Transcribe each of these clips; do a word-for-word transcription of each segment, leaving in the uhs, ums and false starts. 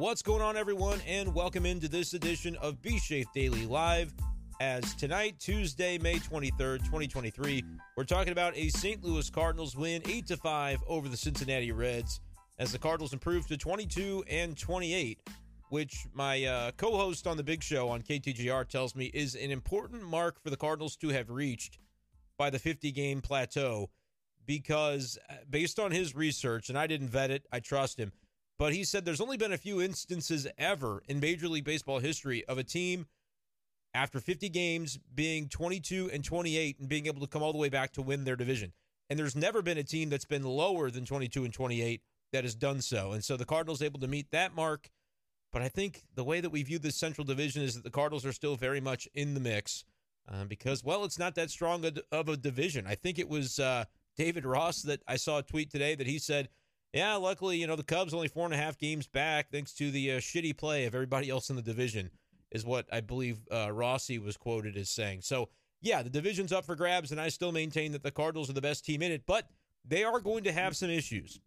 What's going on, everyone, and welcome into this edition of B-Shape Daily Live. As tonight, Tuesday, May twenty-third, twenty twenty-three, we're talking about a Saint Louis Cardinals win eight to five over the Cincinnati Reds as the Cardinals improved to twenty-two and twenty-eight, which my uh, co-host on the big show on K T G R tells me is an important mark for the Cardinals to have reached by the fifty-game plateau, because based on his research, and I didn't vet it, I trust him, but he said there's only been a few instances ever in Major League Baseball history of a team after fifty games being twenty-two and twenty-eight and being able to come all the way back to win their division. And there's never been a team that's been lower than twenty-two and twenty-eight that has done so. And so the Cardinals able to meet that mark. But I think the way that we view this Central Division is that the Cardinals are still very much in the mix uh, because, well, it's not that strong of a division. I think it was uh, David Ross that I saw a tweet today that he said, yeah, luckily, you know, the Cubs only four and a half games back thanks to the uh, shitty play of everybody else in the division, is what I believe uh, Rossi was quoted as saying. So, yeah, the division's up for grabs, and I still maintain that the Cardinals are the best team in it, but they are going to have some issues.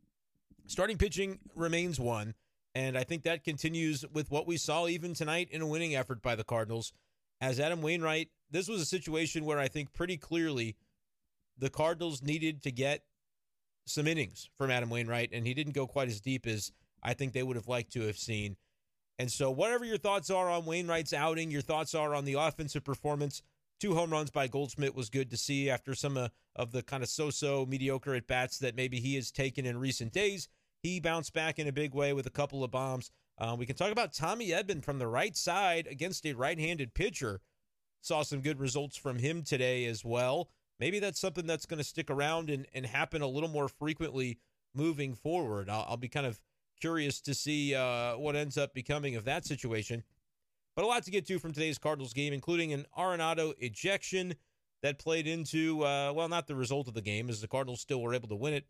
Starting pitching remains one, and I think that continues with what we saw even tonight in a winning effort by the Cardinals. As Adam Wainwright, this was a situation where I think pretty clearly the Cardinals needed to get some innings from Adam Wainwright, and he didn't go quite as deep as I think they would have liked to have seen. And so whatever your thoughts are on Wainwright's outing, your thoughts are on the offensive performance, two home runs by Goldschmidt was good to see after some uh, of the kind of so-so mediocre at-bats that maybe he has taken in recent days. He bounced back in a big way with a couple of bombs. Uh, we can talk about Tommy Edman from the right side against a right-handed pitcher. Saw some good results from him today as well. Maybe that's something that's going to stick around and, and happen a little more frequently moving forward. I'll, I'll be kind of curious to see uh, what ends up becoming of that situation. But a lot to get to from today's Cardinals game, including an Arenado ejection that played into, uh, well, not the result of the game, as the Cardinals still were able to win it,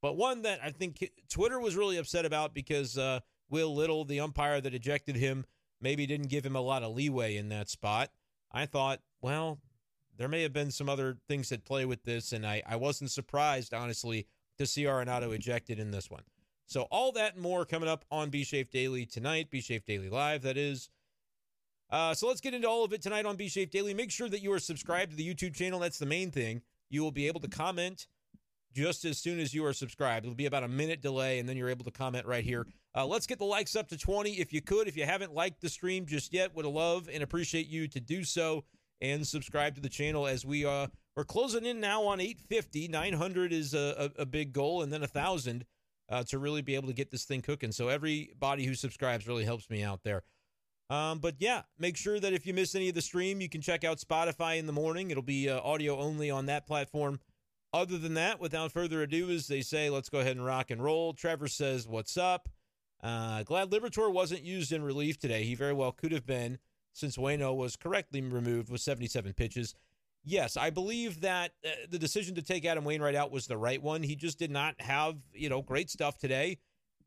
but one that I think Twitter was really upset about because uh, Will Little, the umpire that ejected him, maybe didn't give him a lot of leeway in that spot. I thought, well, there may have been some other things at play with this, and I, I wasn't surprised, honestly, to see Arenado ejected in this one. So all that and more coming up on B-Shape Daily tonight, B-Shape Daily Live, that is. Uh, so let's get into all of it tonight on B-Shape Daily. Make sure that you are subscribed to the YouTube channel. That's the main thing. You will be able to comment just as soon as you are subscribed. It'll be about a minute delay, and then you're able to comment right here. Uh, let's get the likes up to twenty if you could. If you haven't liked the stream just yet, would love and appreciate you to do so and subscribe to the channel as we are. Uh, we're closing in now on eight fifty. nine hundred is a, a, a big goal, and then one thousand. Uh, to really be able to get this thing cooking. So everybody who subscribes really helps me out there. Um, but, yeah, make sure that if you miss any of the stream, you can check out Spotify in the morning. It'll be uh, audio only on that platform. Other than that, without further ado, as they say, let's go ahead and rock and roll. Trevor says, what's up? Uh, glad Liberator wasn't used in relief today. He very well could have been, since Waino was correctly removed with seventy-seven pitches. Yes, I believe that uh, the decision to take Adam Wainwright out was the right one. He just did not have, you know, great stuff today.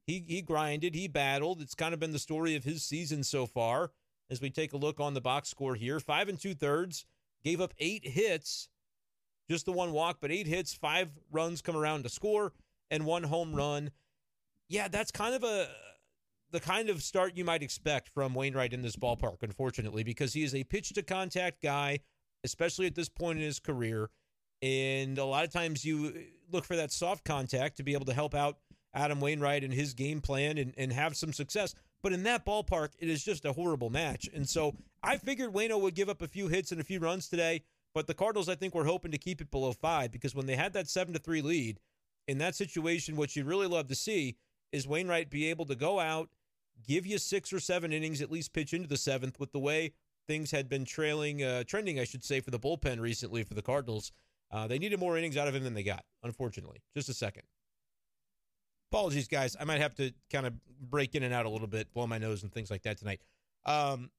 He he grinded, he battled. It's kind of been the story of his season so far. As we take a look on the box score here, five and two thirds, gave up eight hits, just the one walk, but eight hits, five runs come around to score, and one home run. Yeah, that's kind of a the kind of start you might expect from Wainwright in this ballpark, unfortunately, because he is a pitch to contact guy, especially at this point in his career. And a lot of times you look for that soft contact to be able to help out Adam Wainwright and his game plan and, and have some success. But in that ballpark, it is just a horrible match. And so I figured Waino would give up a few hits and a few runs today, but the Cardinals, I think, were hoping to keep it below five, because when they had that seven to three lead, in that situation, what you really love to see is Wainwright be able to go out, give you six or seven innings, at least pitch into the seventh with the way things had been trailing, uh, trending, I should say, for the bullpen recently for the Cardinals. Uh, they needed more innings out of him than they got, unfortunately. Just a second. Apologies, guys. I might have to kind of break in and out a little bit, blow my nose and things like that tonight. Um,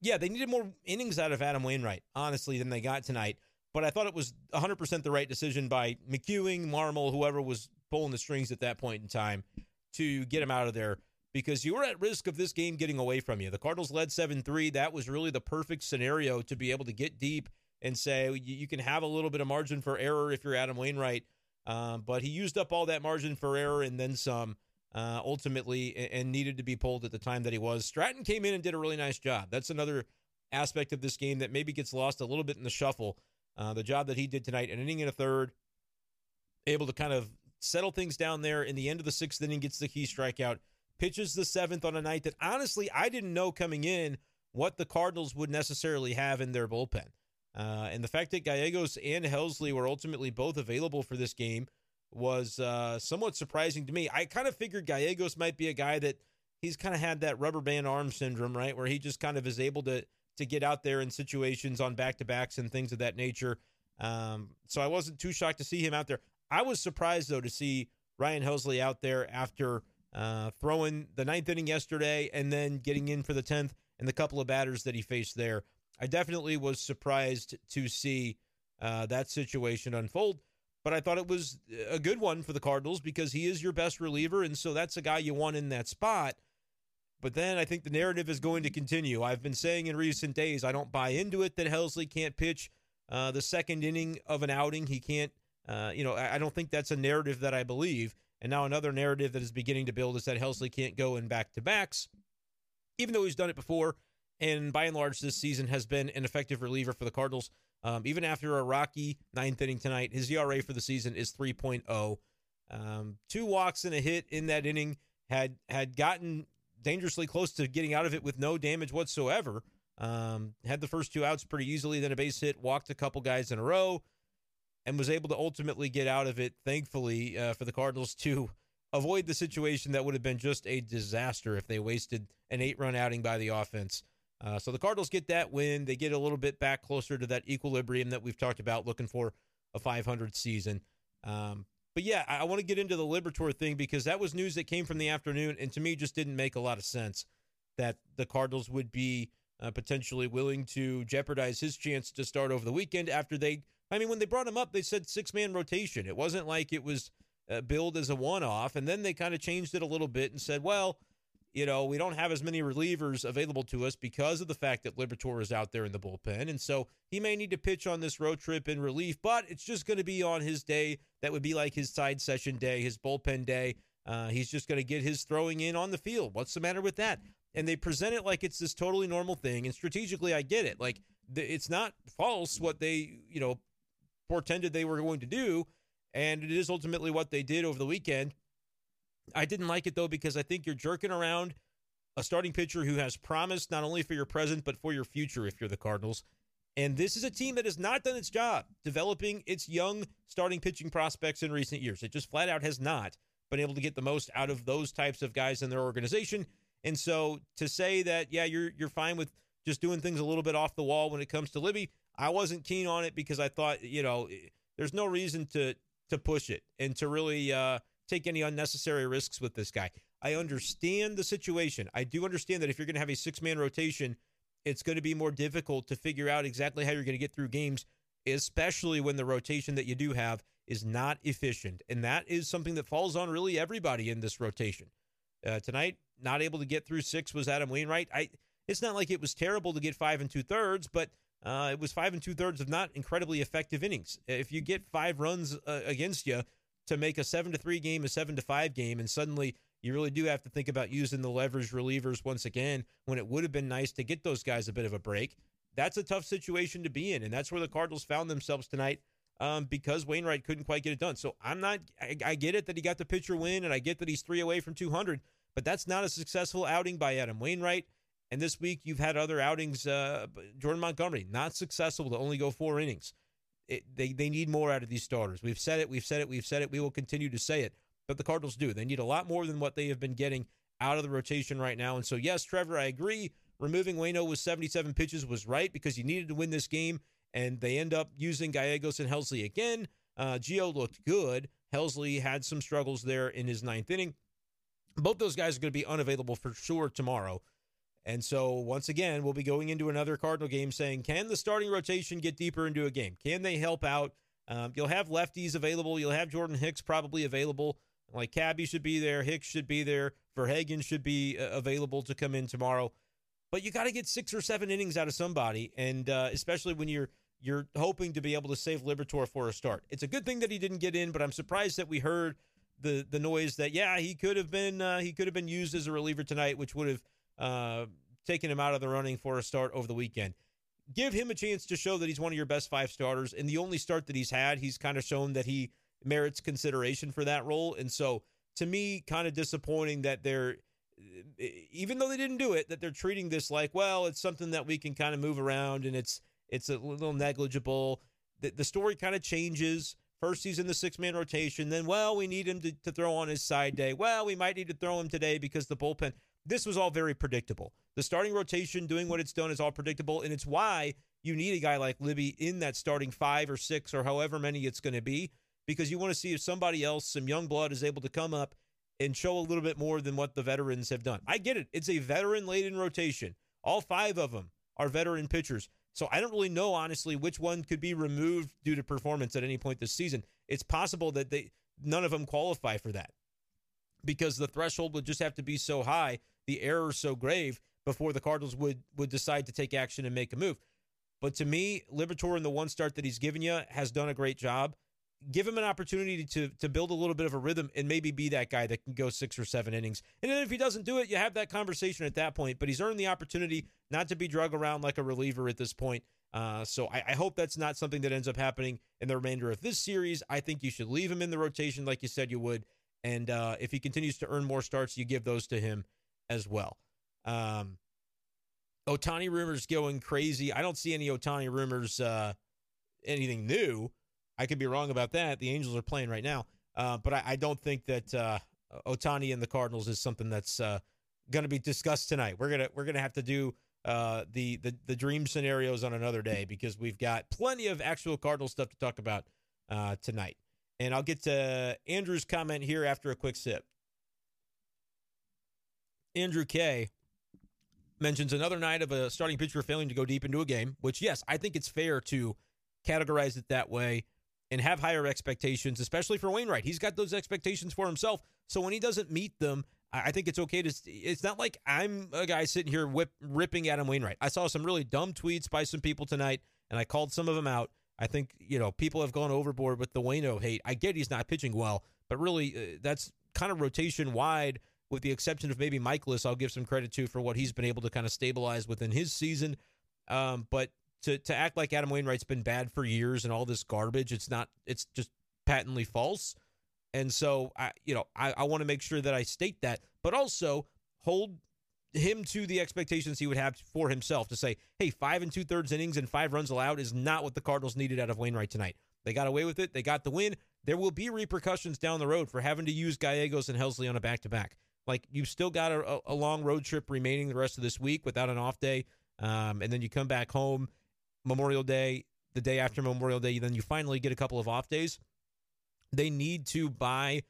yeah, they needed more innings out of Adam Wainwright, honestly, than they got tonight. But I thought it was one hundred percent the right decision by McEwing, Marmol, whoever was pulling the strings at that point in time to get him out of there, because you were at risk of this game getting away from you. The Cardinals led seven three. That was really the perfect scenario to be able to get deep and say you can have a little bit of margin for error if you're Adam Wainwright. Um, but he used up all that margin for error and then some uh, ultimately and needed to be pulled at the time that he was. Stratton came in and did a really nice job. That's another aspect of this game that maybe gets lost a little bit in the shuffle. Uh, the job that he did tonight, an inning and a third, able to kind of settle things down there in the end of the sixth inning, gets the key strikeout, pitches the seventh on a night that honestly I didn't know coming in what the Cardinals would necessarily have in their bullpen. Uh, and the fact that Gallegos and Helsley were ultimately both available for this game was uh, somewhat surprising to me. I kind of figured Gallegos might be a guy that he's kind of had that rubber band arm syndrome, right, where he just kind of is able to to get out there in situations on back-to-backs and things of that nature. Um, so I wasn't too shocked to see him out there. I was surprised, though, to see Ryan Helsley out there after uh, throwing the ninth inning yesterday and then getting in for the tenth and the couple of batters that he faced there. I definitely was surprised to see uh, that situation unfold, but I thought it was a good one for the Cardinals because he is your best reliever, and so that's a guy you want in that spot. But then I think the narrative is going to continue. I've been saying in recent days I don't buy into it that Helsley can't pitch uh, the second inning of an outing. He can't, uh, you know, I, I don't think that's a narrative that I believe. And now another narrative that is beginning to build is that Helsley can't go in back-to-backs, even though he's done it before. And by and large, this season has been an effective reliever for the Cardinals. Um, even after a rocky ninth inning tonight, his E R A for the season is three point oh. Um, two walks and a hit in that inning had had gotten dangerously close to getting out of it with no damage whatsoever. Um, had the first two outs pretty easily, then a base hit, walked a couple guys in a row, and was able to ultimately get out of it, thankfully, uh, for the Cardinals to avoid the situation that would have been just a disaster if they wasted an eight-run outing by the offense. Uh, so the Cardinals get that win. They get a little bit back closer to that equilibrium that we've talked about, looking for a five hundred season. Um, but, yeah, I, I want to get into the Liberator thing because that was news that came from the afternoon and to me just didn't make a lot of sense that the Cardinals would be uh, potentially willing to jeopardize his chance to start over the weekend after they – I mean, when they brought him up, they said six-man rotation. It wasn't like it was uh, billed as a one-off, and then they kind of changed it a little bit and said, well – you know, we don't have as many relievers available to us because of the fact that Liberator is out there in the bullpen. And so he may need to pitch on this road trip in relief, but it's just going to be on his day. That would be like his side session day, his bullpen day. Uh, he's just going to get his throwing in on the field. What's the matter with that? And they present it like it's this totally normal thing. And strategically, I get it. Like, it's not false what they, you know, portended they were going to do. And it is ultimately what they did over the weekend. I didn't like it, though, because I think you're jerking around a starting pitcher who has promise not only for your present but for your future if you're the Cardinals. And this is a team that has not done its job developing its young starting pitching prospects in recent years. It just flat out has not been able to get the most out of those types of guys in their organization. And so to say that, yeah, you're you're fine with just doing things a little bit off the wall when it comes to Libby, I wasn't keen on it because I thought, you know, there's no reason to to push it and to really uh, – take any unnecessary risks with this guy. I understand the situation. I do understand that if you're going to have a six-man rotation, it's going to be more difficult to figure out exactly how you're going to get through games, especially when the rotation that you do have is not efficient. And that is something that falls on really everybody in this rotation. Uh, tonight, not able to get through six was Adam Wainwright. I, it's not like it was terrible to get five and two-thirds, but uh, it was five and two-thirds of not incredibly effective innings. If you get five runs uh, against you, to make a seven to three game a seven to five game, and suddenly you really do have to think about using the leverage relievers once again when it would have been nice to get those guys a bit of a break. That's a tough situation to be in, and that's where the Cardinals found themselves tonight um, because Wainwright couldn't quite get it done. So I'm not I, I get it that he got the pitcher win, and I get that he's three away from two hundred, but that's not a successful outing by Adam Wainwright. And this week you've had other outings. Uh, Jordan Montgomery, not successful to only go four innings. It, they, they need more out of these starters. We've said it, we've said it, we've said it. We will continue to say it, but the Cardinals do. They need a lot more than what they have been getting out of the rotation right now. And so, yes, Trevor, I agree. Removing Waino with seventy-seven pitches was right because you needed to win this game, and they end up using Gallegos and Helsley again. Uh, Gio looked good. Helsley had some struggles there in his ninth inning. Both those guys are going to be unavailable for sure tomorrow. And so, once again, we'll be going into another Cardinal game saying, can the starting rotation get deeper into a game? Can they help out? Um, you'll have lefties available. You'll have Jordan Hicks probably available. Like, Cabby should be there. Hicks should be there. Verhagen should be uh, available to come in tomorrow. But you got to get six or seven innings out of somebody, and uh, especially when you're you're hoping to be able to save Liberatore for a start. It's a good thing that he didn't get in, but I'm surprised that we heard the the noise that, yeah, he could have been uh, he could have been used as a reliever tonight, which would have uh, taken him out of the running for a start over the weekend. Give him a chance to show that he's one of your best five starters. In the only start that he's had, he's kind of shown that he merits consideration for that role. And so, to me, kind of disappointing that they're, even though they didn't do it, that they're treating this like, well, it's something that we can kind of move around and it's it's a little negligible. The, the story kind of changes. First, he's in the six-man rotation. Then, well, we need him to, to throw on his side day. Well, we might need to throw him today because the bullpen. This was all very predictable. The starting rotation doing what it's done is all predictable, and it's why you need a guy like Libby in that starting five or six or however many it's going to be, because you want to see if somebody else, some young blood, is able to come up and show a little bit more than what the veterans have done. I get it. It's a veteran-laden rotation. All five of them are veteran pitchers. So I don't really know, honestly, which one could be removed due to performance at any point this season. It's possible that they none of them qualify for that because the threshold would just have to be so high, the error so grave, before the Cardinals would would decide to take action and make a move. But to me, Liberator, in the one start that he's given you, has done a great job. Give him an opportunity to to build a little bit of a rhythm and maybe be that guy that can go six or seven innings. And then if he doesn't do it, you have that conversation at that point. But he's earned the opportunity not to be drug around like a reliever at this point. Uh, so I, I hope that's not something that ends up happening in the remainder of this series. I think you should leave him in the rotation like you said you would. And uh, if he continues to earn more starts, you give those to him as well. Um, Ohtani rumors going crazy. I don't see any Ohtani rumors, uh, anything new. I could be wrong about that. The Angels are playing right now. Uh, but I, I don't think that uh, Ohtani and the Cardinals is something that's uh, going to be discussed tonight. We're going to we're gonna have to do uh, the, the, the dream scenarios on another day because we've got plenty of actual Cardinal stuff to talk about uh, tonight. And I'll get to Andrew's comment here after a quick sip. Andrew K. mentions another night of a starting pitcher failing to go deep into a game, which, yes, I think it's fair to categorize it that way and have higher expectations, especially for Wainwright. He's got those expectations for himself. So when he doesn't meet them, I think it's okay to – it's not like I'm a guy sitting here whip, ripping Adam Wainwright. I saw some really dumb tweets by some people tonight, and I called some of them out. I think, you know, people have gone overboard with the Waino hate. I get he's not pitching well, but really uh, that's kind of rotation-wide with the exception of maybe Michaelis. I'll give some credit to for what he's been able to kind of stabilize within his season. Um, but – To to act like Adam Wainwright's been bad for years and all this garbage, it's not. It's just patently false. And so, I you know, I, I want to make sure that I state that, but also hold him to the expectations he would have for himself to say, hey, five and two-thirds innings and five runs allowed is not what the Cardinals needed out of Wainwright tonight. They got away with it. They got the win. There will be repercussions down the road for having to use Gallegos and Helsley on a back-to-back. Like, you've still got a, a long road trip remaining the rest of this week without an off day, um, and then you come back home Memorial Day, the day after Memorial Day, then you finally get a couple of off days. They need to buy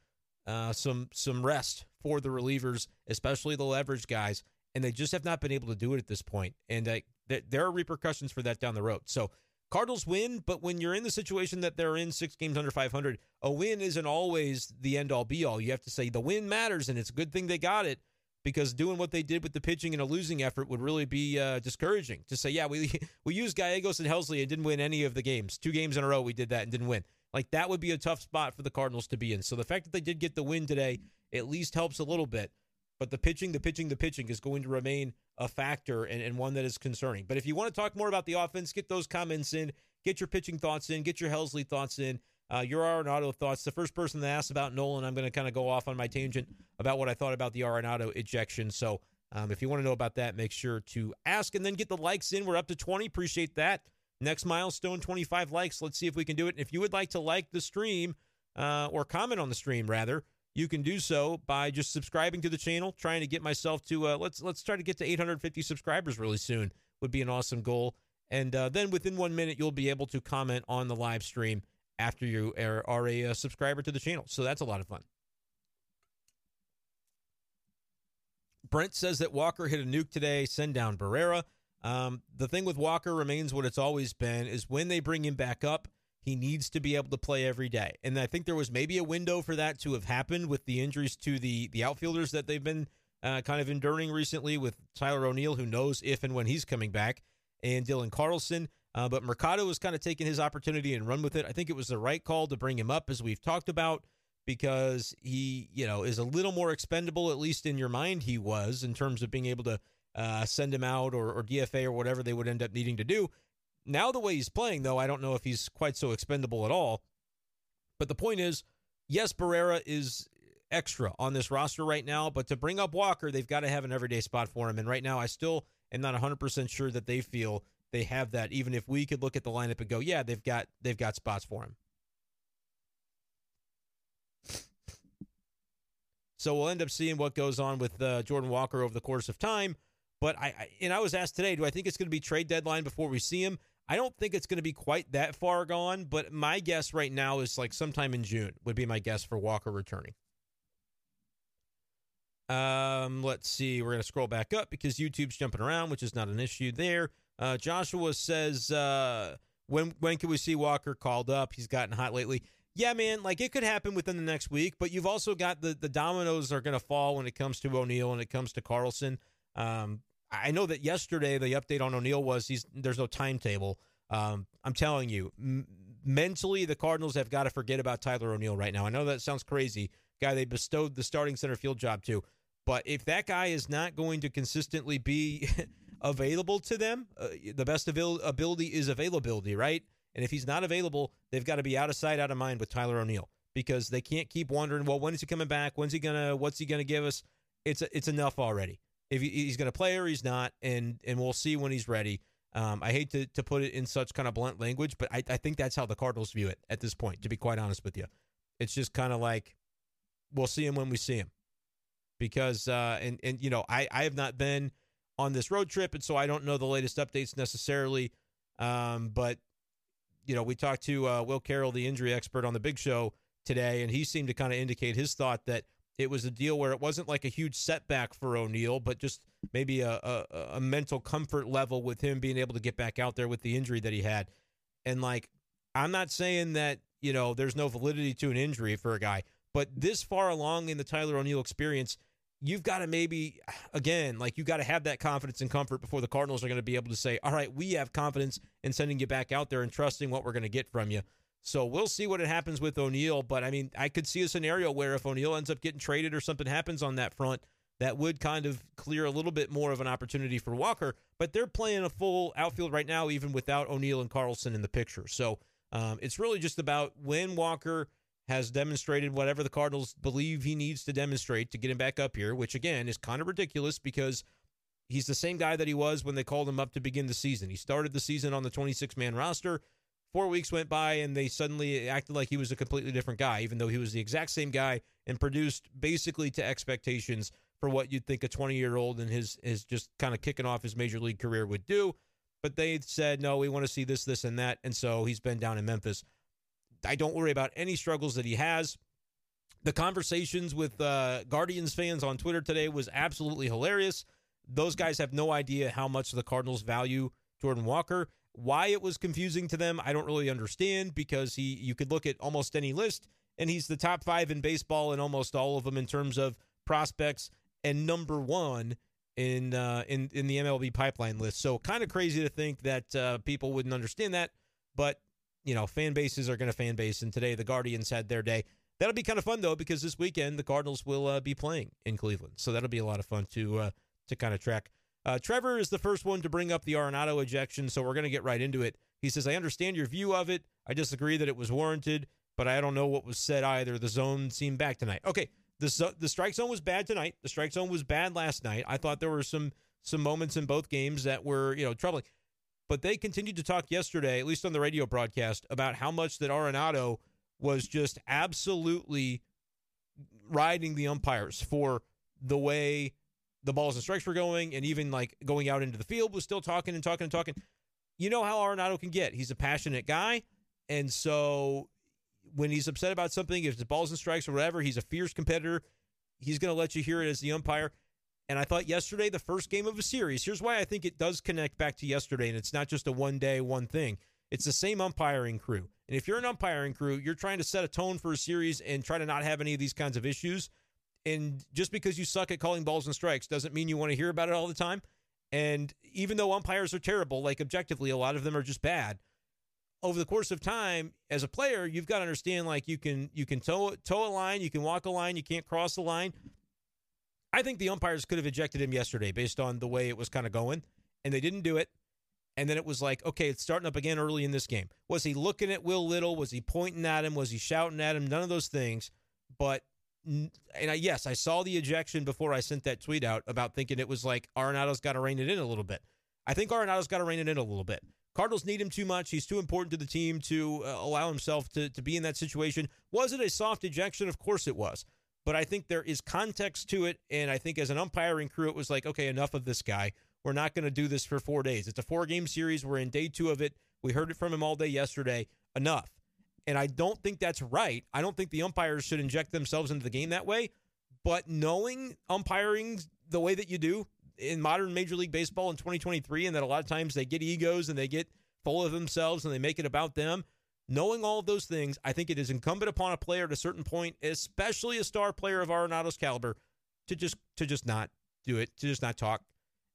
uh, some some rest for the relievers, especially the leverage guys, and they just have not been able to do it at this point. And uh, th- there are repercussions for that down the road. So Cardinals win, but when you're in the situation that they're in, six games under five hundred, a win isn't always the end-all, be-all. You have to say the win matters, and it's a good thing they got it, because doing what they did with the pitching and a losing effort would really be uh, discouraging. To say, yeah, we we used Gallegos and Helsley and didn't win any of the games. Two games in a row we did that and didn't win. Like, that would be a tough spot for the Cardinals to be in. So the fact that they did get the win today at least helps a little bit. But the pitching, the pitching, the pitching is going to remain a factor and, and one that is concerning. But if you want to talk more about the offense, get those comments in. Get your pitching thoughts in. Get your Helsley thoughts in. Uh, your Arenado thoughts. The first person that asked about Nolan, I'm going to kind of go off on my tangent about what I thought about the Arenado ejection. So um, if you want to know about that, make sure to ask and then get the likes in. We're up to twenty. Appreciate that. Next milestone, twenty-five likes. Let's see if we can do it. And if you would like to like the stream uh, or comment on the stream, rather, you can do so by just subscribing to the channel, trying to get myself to uh, let's let's try to get to eight hundred fifty subscribers really soon would be an awesome goal. And uh, then within one minute, you'll be able to comment on the live stream after you are a uh, subscriber to the channel. So that's a lot of fun. Brent says that Walker hit a nuke today, send down Barrera. Um, the thing with Walker remains what it's always been, is when they bring him back up, he needs to be able to play every day. And I think there was maybe a window for that to have happened with the injuries to the, the outfielders that they've been uh, kind of enduring recently with Tyler O'Neill, who knows if and when he's coming back, and Dylan Carlson. Uh, but Mercado was kind of taking his opportunity and run with it. I think it was the right call to bring him up, as we've talked about. because he, you know, is a little more expendable, at least in your mind he was, in terms of being able to uh, send him out or, or D F A or whatever they would end up needing to do. Now the way he's playing, though, I don't know if he's quite so expendable at all. But the point is, yes, Barrera is extra on this roster right now, but to bring up Walker, they've got to have an everyday spot for him. And right now, I still am not one hundred percent sure that they feel they have that, even if we could look at the lineup and go, yeah, they've got they've got spots for him. So we'll end up seeing what goes on with uh, Jordan Walker over the course of time. But I, I and I was asked today, do I think it's going to be trade deadline before we see him? I don't think it's going to be quite that far gone, but my guess right now is like sometime in June would be my guess for Walker returning. Um, let's see. We're going to scroll back up because YouTube's jumping around, which is not an issue there. Uh, Joshua says, uh, when when can we see Walker called up? He's gotten hot lately. Yeah, man, like it could happen within the next week, but you've also got the, the dominoes are going to fall when it comes to O'Neill and it comes to Carlson. Um, I know that yesterday the update on O'Neill was he's there's no timetable. Um, I'm telling you, m- mentally the Cardinals have got to forget about Tyler O'Neill right now. I know that sounds crazy, guy they bestowed the starting center field job to, but if that guy is not going to consistently be available to them, uh, the best avail- ability is availability, right? And if he's not available, they've got to be out of sight, out of mind with Tyler O'Neill because they can't keep wondering, well, when is he coming back? When's he gonna? What's he gonna give us? It's it's enough already. If he's going to play or he's not, and and we'll see when he's ready. Um, I hate to, to put it in such kind of blunt language, but I, I think that's how the Cardinals view it at this point, to be quite honest with you. It's just kind of like, we'll see him when we see him. Because, uh, and, and you know, I, I have not been on this road trip, and so I don't know the latest updates necessarily. Um, but, you know, we talked to uh, Will Carroll, the injury expert on the Big Show today, and he seemed to kind of indicate his thought that it was a deal where it wasn't like a huge setback for O'Neill, but just maybe a, a, a mental comfort level with him being able to get back out there with the injury that he had. And, like, I'm not saying that, you know, there's no validity to an injury for a guy, but this far along in the Tyler O'Neill experience, you've got to maybe, again, like you got to have that confidence and comfort before the Cardinals are going to be able to say, all right, we have confidence in sending you back out there and trusting what we're going to get from you. So we'll see what it happens with O'Neill, but I mean, I could see a scenario where if O'Neill ends up getting traded or something happens on that front, that would kind of clear a little bit more of an opportunity for Walker, but they're playing a full outfield right now, even without O'Neill and Carlson in the picture. So um, it's really just about when Walker has demonstrated whatever the Cardinals believe he needs to demonstrate to get him back up here, which again is kind of ridiculous because he's the same guy that he was when they called him up to begin the season. He started the season on the twenty-six man roster. Four weeks went by, and they suddenly acted like he was a completely different guy, even though he was the exact same guy and produced basically to expectations for what you'd think a twenty-year-old and his is just kind of kicking off his major league career would do. But they said, no, we want to see this, this, and that, and so he's been down in Memphis. I don't worry about any struggles that he has. The conversations with uh, Guardians fans on Twitter today was absolutely hilarious. Those guys have no idea how much the Cardinals value Jordan Walker. Why it was confusing to them, I don't really understand because he you could look at almost any list, and he's the top five in baseball in almost all of them in terms of prospects and number one in uh, in, in the M L B pipeline list. So kind of crazy to think that uh, people wouldn't understand that, but, you know, fan bases are going to fan base, and today the Guardians had their day. That'll be kind of fun, though, because this weekend the Cardinals will uh, be playing in Cleveland, so that'll be a lot of fun to uh, to kind of track. Uh, Trevor is the first one to bring up the Arenado ejection, so we're going to get right into it. He says, I understand your view of it. I disagree that it was warranted, but I don't know what was said either. The zone seemed back tonight. Okay, the, the strike zone was bad tonight. The strike zone was bad last night. I thought there were some some moments in both games that were, you know, troubling. But they continued to talk yesterday, at least on the radio broadcast, about how much that Arenado was just absolutely riding the umpires for the way the balls and strikes were going, and even like going out into the field was still talking and talking and talking. You know how Arenado can get. He's a passionate guy, and so when he's upset about something, if it's balls and strikes or whatever, he's a fierce competitor. He's going to let you hear it as the umpire. And I thought yesterday, the first game of a series, here's why I think it does connect back to yesterday, and it's not just a one-day, one thing. It's the same umpiring crew. And if you're an umpiring crew, you're trying to set a tone for a series and try to not have any of these kinds of issues. And just because you suck at calling balls and strikes doesn't mean you want to hear about it all the time. And even though umpires are terrible, like objectively, a lot of them are just bad. over the course of time as a player, you've got to understand, like, you can you can toe, toe a line, you can walk a line, you can't cross the line. I think the umpires could have ejected him yesterday based on the way it was kind of going, and they didn't do it. And then it was like, okay, it's starting up again early in this game. Was he looking at Will Little? Was he pointing at him? Was he shouting at him? None of those things. But, and I, yes, I saw the ejection before I sent that tweet out about thinking it was like Arenado's got to rein it in a little bit. I think Arenado's got to rein it in a little bit. Cardinals need him too much. He's too important to the team to uh, allow himself to, to be in that situation. Was it a soft ejection? Of course it was. But I think there is context to it, and I think as an umpiring crew, it was like, okay, enough of this guy. We're not going to do this for four days. It's a four-game series. We're in day two of it. We heard it from him all day yesterday. Enough. And I don't think that's right. I don't think the umpires should inject themselves into the game that way. But knowing umpiring the way that you do in modern Major League Baseball in twenty twenty-three, and that a lot of times they get egos and they get full of themselves and they make it about them, knowing all of those things, I think it is incumbent upon a player at a certain point, especially a star player of Arenado's caliber, to just to just not do it, to just not talk.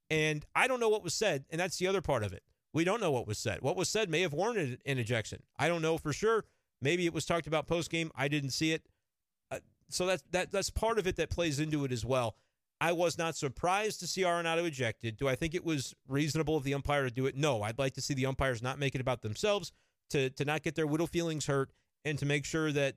And I don't know what was said, and that's the other part of it. We don't know what was said. What was said may have warranted an ejection. I don't know for sure. Maybe it was talked about post-game. I didn't see it. Uh, so that's, that, that's part of it that plays into it as well. I was not surprised to see Arenado ejected. Do I think it was reasonable of the umpire to do it? No, I'd like to see the umpires not make it about themselves, to to not get their little feelings hurt, and to make sure that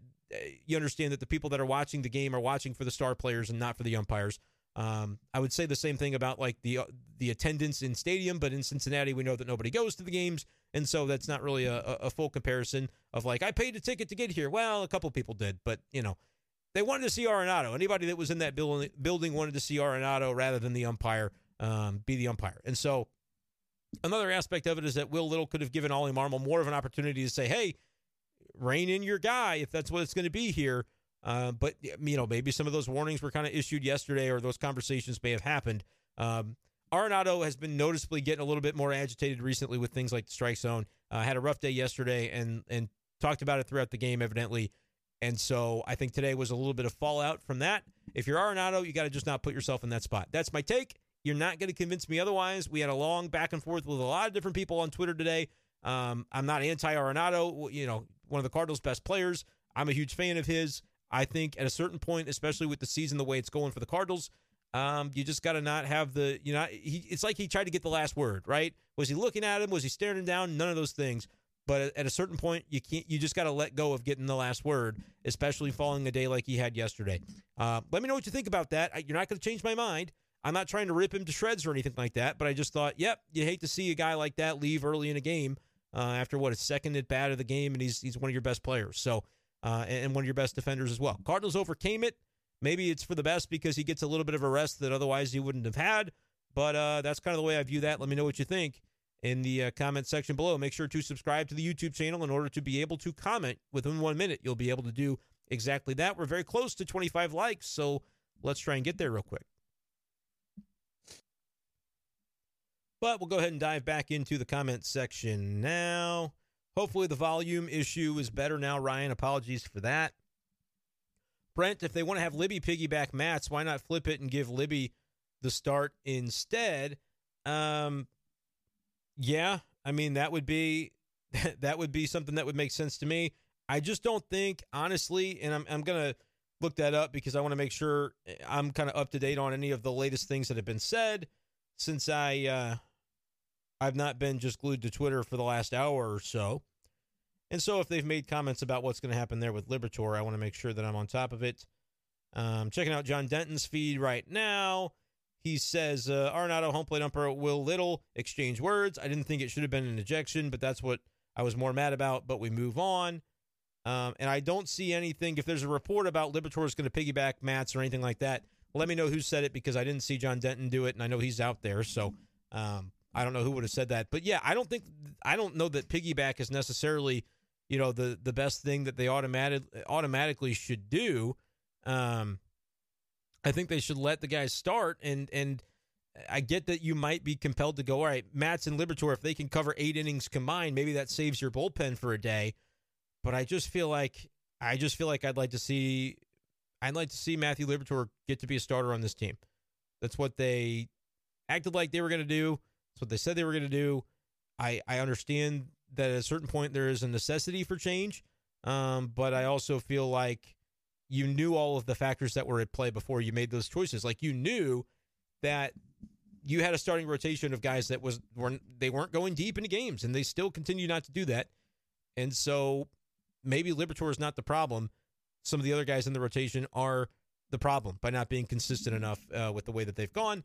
you understand that the people that are watching the game are watching for the star players and not for the umpires. Um, I would say the same thing about like the uh, the attendance in stadium, but in Cincinnati, we know that nobody goes to the games, and so that's not really a, a full comparison of like, I paid a ticket to get here. Well, a couple people did, but, you know, they wanted to see Arenado. Anybody that was in that building, building wanted to see Arenado rather than the umpire um, be the umpire. And so another aspect of it is that Will Little could have given Ollie Marmol more of an opportunity to say, hey, rein in your guy if that's what it's going to be here. Uh, but, you know, maybe some of those warnings were kind of issued yesterday, or those conversations may have happened. Um, Arenado has been noticeably getting a little bit more agitated recently with things like the strike zone. Uh, had a rough day yesterday and and talked about it throughout the game, evidently. And so I think today was a little bit of fallout from that. If you're Arenado, you got to just not put yourself in that spot. That's my take. You're not going to convince me otherwise. We had a long back and forth with a lot of different people on Twitter today. Um, I'm not anti-Arenado, you know, one of the Cardinals' best players. I'm a huge fan of his. I think at a certain point, especially with the season the way it's going for the Cardinals, um, you just got to not have the, you know, he, it's like he tried to get the last word, right? Was he looking at him? Was he staring him down? None of those things. But at a certain point, you can't. You just got to let go of getting the last word, especially following a day like he had yesterday. Uh, let me know what you think about that. I, you're not going to change my mind. I'm not trying to rip him to shreds or anything like that, but I just thought, yep, you hate to see a guy like that leave early in a game uh, after, what, a second at bat of the game, and he's he's one of your best players. So, Uh, and one of your best defenders as well. Cardinals overcame it. Maybe it's for the best because he gets a little bit of a rest that otherwise he wouldn't have had. But uh, that's kind of the way I view that. Let me know what you think in the uh, comment section below. Make sure to subscribe to the YouTube channel in order to be able to comment within one minute. You'll be able to do exactly that. We're very close to twenty-five likes, so let's try and get there real quick. But we'll go ahead and dive back into the comment section now. Hopefully the volume issue is better now, Ryan. Apologies for that. Brent, if they want to have Libby piggyback Matz, why not flip it and give Libby the start instead? Um, yeah, I mean, that would be that would be something that would make sense to me. I just don't think, honestly, and I'm, I'm going to look that up because I want to make sure I'm kind of up to date on any of the latest things that have been said since I... Uh, I've not been just glued to Twitter for the last hour or so. And so if they've made comments about what's going to happen there with Liberator, I want to make sure that I'm on top of it. Um, checking out John Denton's feed right now. He says, uh, Arenado, home plate umpire Will Little, exchange words. I didn't think it should have been an ejection, but that's what I was more mad about. But we move on. Um, and I don't see anything. If there's a report about Liberator is going to piggyback Matz or anything like that, let me know who said it because I didn't see John Denton do it, and I know he's out there. So, um, I don't know who would have said that, but yeah, I don't think, I don't know that piggyback is necessarily, you know, the, the best thing that they automatic, automatically should do. Um, I think they should let the guys start, and, and I get that you might be compelled to go, all right, Matz and Liberatore, if they can cover eight innings combined, maybe that saves your bullpen for a day. But I just feel like, I just feel like I'd like to see, I'd like to see Matthew Liberatore get to be a starter on this team. That's what they acted like they were going to do. That's what they said they were going to do. I, I understand that at a certain point there is a necessity for change, um, but I also feel like you knew all of the factors that were at play before you made those choices. Like, you knew that you had a starting rotation of guys that was weren't they weren't going deep into games, and they still continue not to do that. And so maybe Liberator is not the problem. Some of the other guys in the rotation are the problem by not being consistent enough uh, with the way that they've gone.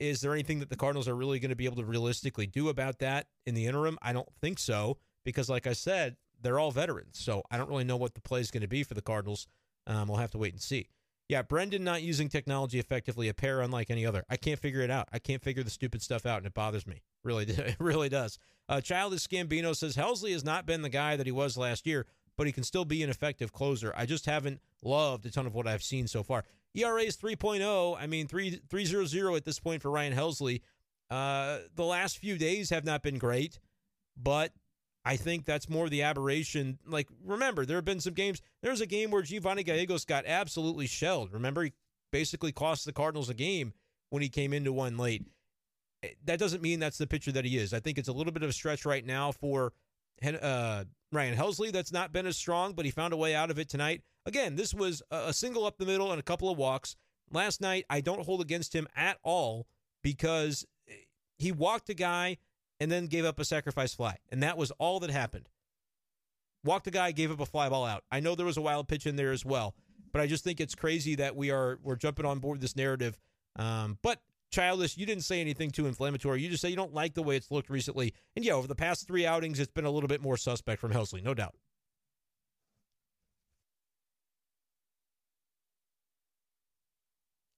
Is there anything that the Cardinals are really going to be able to realistically do about that in the interim? I don't think so, because like I said, they're all veterans. So I don't really know what the play is going to be for the Cardinals. Um, we'll have to wait and see. Yeah, Brendan not using technology effectively, a pair unlike any other. I can't figure it out. I can't figure the stupid stuff out, and it bothers me. Really, it really does. Uh, Childish Gambino says, Helsley has not been the guy that he was last year, but he can still be an effective closer. I just haven't loved a ton of what I've seen so far. E R A is three point oh. I mean, three point oh oh at this point for Ryan Helsley. Uh, the last few days have not been great, but I think that's more the aberration. Like, remember, there have been some games. There's a game where Giovanni Gallegos got absolutely shelled. Remember, he basically cost the Cardinals a game when he came into one late. That doesn't mean that's the pitcher that he is. I think it's a little bit of a stretch right now for uh, Ryan Helsley. That's not been as strong, but he found a way out of it tonight. Again, this was a single up the middle and a couple of walks. Last night, I don't hold against him at all because he walked a guy and then gave up a sacrifice fly, and that was all that happened. Walked a guy, gave up a fly ball out. I know there was a wild pitch in there as well, but I just think it's crazy that we are, we're jumping on board this narrative. Um, but, Childish, you didn't say anything too inflammatory. You just say you don't like the way it's looked recently. And, yeah, over the past three outings, it's been a little bit more suspect from Helsley, no doubt.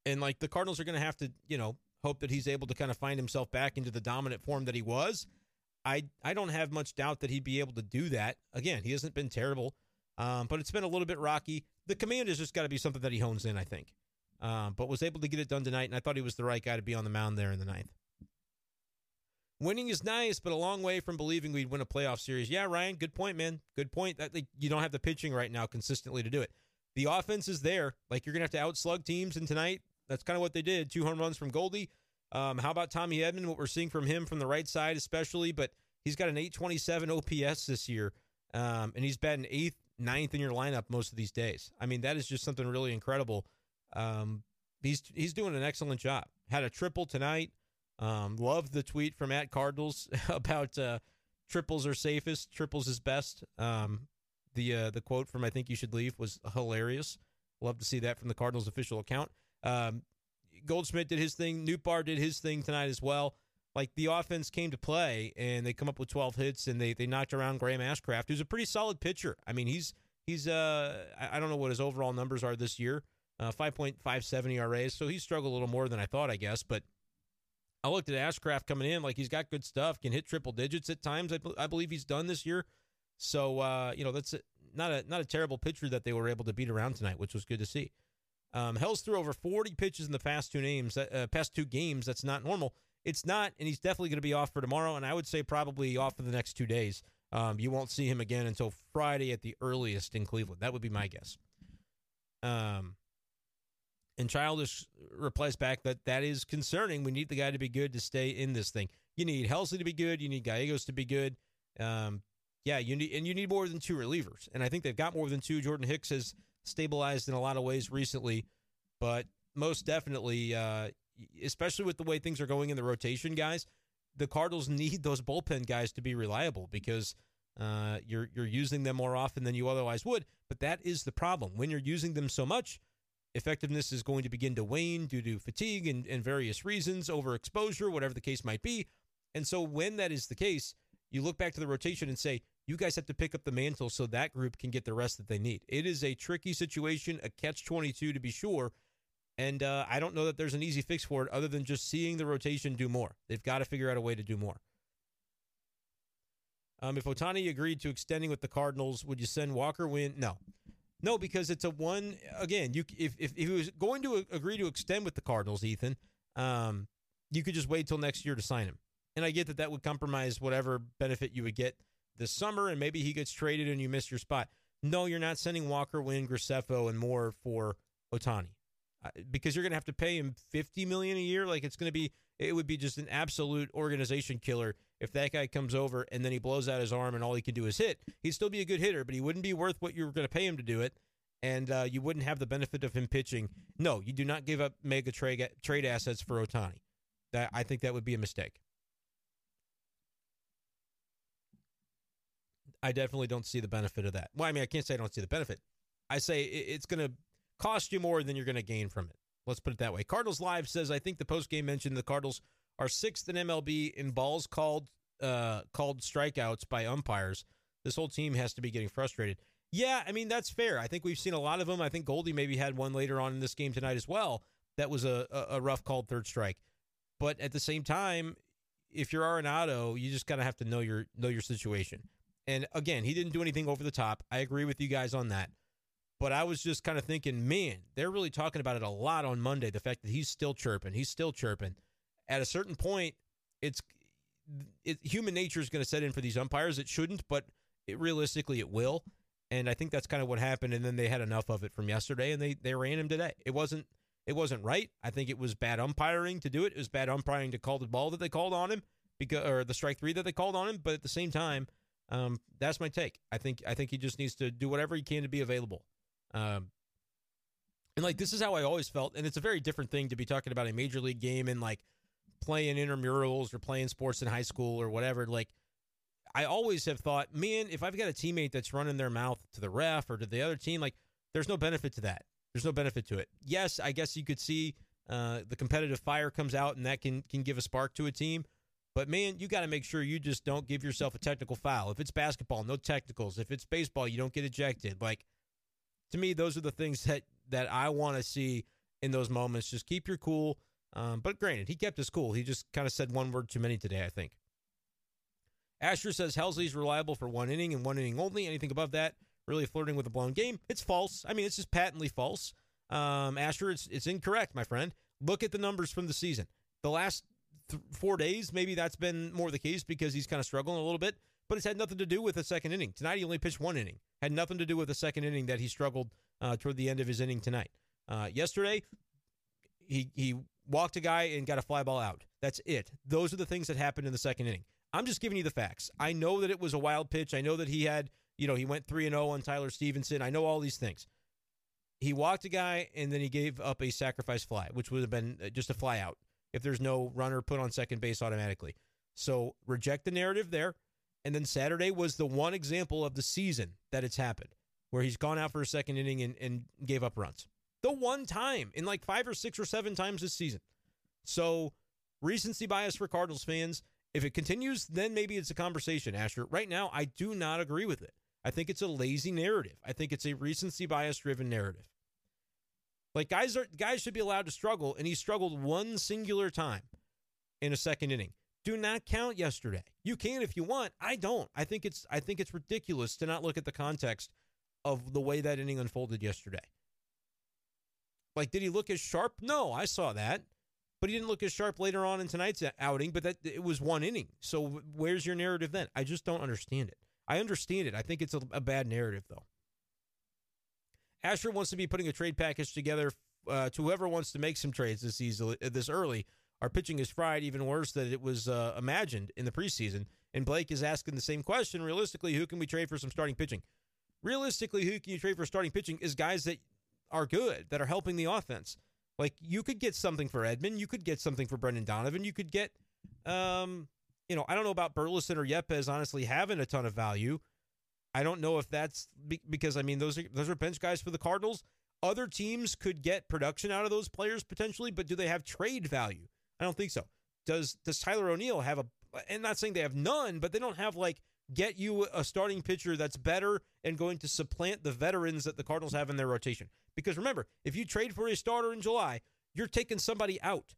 And, like, the Cardinals are going to have to, you know, hope that he's able to kind of find himself back into the dominant form that he was. I I don't have much doubt that he'd be able to do that. Again, he hasn't been terrible, um, but it's been a little bit rocky. The command has just got to be something that he hones in, I think. Um, but was able to get it done tonight, and I thought he was the right guy to be on the mound there in the ninth. Winning is nice, but a long way from believing we'd win a playoff series. Yeah, Ryan, good point, man. Good point. That like, you don't have the pitching right now consistently to do it. The offense is there. Like, you're going to have to outslug teams, and tonight, that's kind of what they did. Two home runs from Goldie. Um, how about Tommy Edman? What we're seeing from him from the right side especially, but he's got an eight twenty-seven O P S this year, um, and he's batting eighth, ninth in your lineup most of these days. I mean, that is just something really incredible. Um, he's he's doing an excellent job. Had a triple tonight. Um, loved the tweet from at Cardinals about uh, triples are safest, triples is best. Um, the uh, the quote from I Think You Should Leave was hilarious. Love to see that from the Cardinals official account. Um, Goldschmidt did his thing. Newbar did his thing tonight as well. Like, the offense came to play, and they come up with twelve hits, and they they knocked around Graham Ashcraft, who's a pretty solid pitcher. I mean, he's he's uh I don't know what his overall numbers are this year, uh, five point five seven E R A, so he struggled a little more than I thought, I guess. But I looked at Ashcraft coming in, like, he's got good stuff, can hit triple digits at times. I, I believe he's done this year. So uh, you know, that's not a not a terrible pitcher that they were able to beat around tonight, which was good to see. Um, Hell's threw over forty pitches in the past two names, uh, past two games. That's not normal. It's not, and he's definitely going to be off for tomorrow, and I would say probably off for the next two days. Um, you won't see him again until Friday at the earliest in Cleveland. That would be my guess. Um, and Childish replies back that that is concerning. We need the guy to be good to stay in this thing. You need Helsley to be good. You need Gallegos to be good. Um, yeah, you need and you need more than two relievers, and I think they've got more than two. Jordan Hicks has stabilized in a lot of ways recently, but most definitely, uh, especially with the way things are going in the rotation, guys, the Cardinals need those bullpen guys to be reliable because uh, you're you're using them more often than you otherwise would, but that is the problem. When you're using them so much, effectiveness is going to begin to wane due to fatigue and, and various reasons, overexposure, whatever the case might be, and so when that is the case, you look back to the rotation and say, you guys have to pick up the mantle so that group can get the rest that they need. It is a tricky situation, a catch twenty-two to be sure, and uh, I don't know that there's an easy fix for it other than just seeing the rotation do more. They've got to figure out a way to do more. Um, if Ohtani agreed to extending with the Cardinals, would you send Walker Win? No. No, because it's a one, again, you if, if, if he was going to agree to extend with the Cardinals, Ethan, um, you could just wait till next year to sign him. And I get that that would compromise whatever benefit you would get this summer, and maybe he gets traded and you miss your spot. No, you're not sending Walker, Wynn, Graceffo, and more for Ohtani. because you're going to have to pay him fifty million dollars a year. Like, it's going to be, it would be just an absolute organization killer if that guy comes over and then he blows out his arm and all he can do is hit. He'd still be a good hitter, but he wouldn't be worth what you were going to pay him to do it, and uh, you wouldn't have the benefit of him pitching. No, you do not give up mega trade trade assets for Ohtani. That, I think that would be a mistake. I definitely don't see the benefit of that. Well, I mean, I can't say I don't see the benefit. I say it's going to cost you more than you're going to gain from it. Let's put it that way. Cardinals Live says, I think the postgame mentioned the Cardinals are sixth in M L B in balls called uh, called strikeouts by umpires. This whole team has to be getting frustrated. Yeah, I mean, that's fair. I think we've seen a lot of them. I think Goldie maybe had one later on in this game tonight as well. That was a, a rough called third strike. But at the same time, if you're Arenado, you just kind of have to know your know your situation. And again, he didn't do anything over the top. I agree with you guys on that. But I was just kind of thinking, man, they're really talking about it a lot on Monday, the fact that he's still chirping. He's still chirping. At a certain point, it's it, human nature is going to set in for these umpires. It shouldn't, but it, realistically it will. And I think that's kind of what happened, and then they had enough of it from yesterday, and they, they ran him today. It wasn't it wasn't right. I think it was bad umpiring to do it. It was bad umpiring to call the ball that they called on him, because or the strike three that they called on him. But at the same time, um, that's my take. I think I think he just needs to do whatever he can to be available. Um, and like, this is how I always felt. And it's a very different thing to be talking about a major league game and like playing intramurals or playing sports in high school or whatever. Like, I always have thought, man, if I've got a teammate that's running their mouth to the ref or to the other team, like, there's no benefit to that. There's no benefit to it. Yes, I guess you could see, uh, the competitive fire comes out and that can, can give a spark to a team, but man, you got to make sure you just don't give yourself a technical foul. If it's basketball, no technicals. If it's baseball, you don't get ejected. Like, to me, those are the things that, that I want to see in those moments. Just keep your cool. Um, but granted, he kept his cool. He just kind of said one word too many today, I think. Asher says Helsley's reliable for one inning and one inning only. Anything above that, really flirting with a blown game. It's false. I mean, it's just patently false. Um, Asher, it's, it's incorrect, my friend. Look at the numbers from the season. The last th- four days, maybe that's been more the case because he's kind of struggling a little bit. But it's had nothing to do with the second inning. Tonight he only pitched one inning. Had nothing to do with the second inning that he struggled uh, toward the end of his inning tonight. Uh, yesterday, he he walked a guy and got a fly ball out. That's it. Those are the things that happened in the second inning. I'm just giving you the facts. I know that it was a wild pitch. I know that he had, you know, he went three and oh on Tyler Stevenson. I know all these things. He walked a guy, and then he gave up a sacrifice fly, which would have been just a fly out if there's no runner put on second base automatically. So reject the narrative there. And then Saturday was the one example of the season that it's happened, where he's gone out for a second inning and, and gave up runs. The one time in like five or six or seven times this season. So recency bias for Cardinals fans. If it continues, then maybe it's a conversation, Asher. Right now, I do not agree with it. I think it's a lazy narrative. I think it's a recency bias-driven narrative. Like, guys are guys should be allowed to struggle, and he struggled one singular time in a second inning. Do not count yesterday. You can if you want. I don't. I think it's I think it's ridiculous to not look at the context of the way that inning unfolded yesterday. Like, did he look as sharp? No, I saw that. But he didn't look as sharp later on in tonight's outing, but that it was one inning. So where's your narrative then? I just don't understand it. I understand it. I think it's a, a bad narrative, though. Asher wants to be putting a trade package together uh, to whoever wants to make some trades this easily, this early. Our pitching is fried even worse than it was uh, imagined in the preseason. And Blake is asking the same question. Realistically, who can we trade for some starting pitching? Realistically, who can you trade for starting pitching is guys that are good, that are helping the offense. Like, you could get something for Edman. You could get something for Brendan Donovan. You could get, um, you know, I don't know about Burleson or Yepez honestly having a ton of value. I don't know if that's be- because, I mean, those are, those are bench guys for the Cardinals. Other teams could get production out of those players potentially, but do they have trade value? I don't think so. Does does Tyler O'Neill have a, and not saying they have none, but they don't have, like, get you a starting pitcher that's better and going to supplant the veterans that the Cardinals have in their rotation. Because remember, if you trade for a starter in July, you're taking somebody out.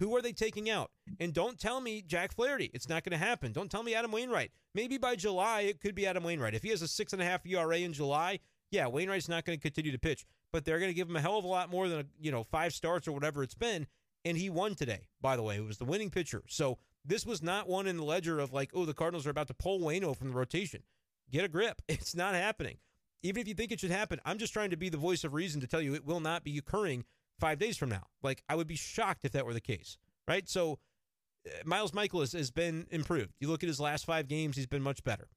Who are they taking out? And don't tell me Jack Flaherty. It's not going to happen. Don't tell me Adam Wainwright. Maybe by July, it could be Adam Wainwright. If he has a six and a half E R A in July, yeah, Wainwright's not going to continue to pitch, but they're going to give him a hell of a lot more than, you know, five starts or whatever it's been. And he won today, by the way. It was the winning pitcher. So this was not one in the ledger of like, oh, the Cardinals are about to pull Waino from the rotation. Get a grip. It's not happening. Even if you think it should happen, I'm just trying to be the voice of reason to tell you it will not be occurring five days from now. Like, I would be shocked if that were the case, right? So uh, Miles Michaelis has been improved. You look at his last five games, he's been much better.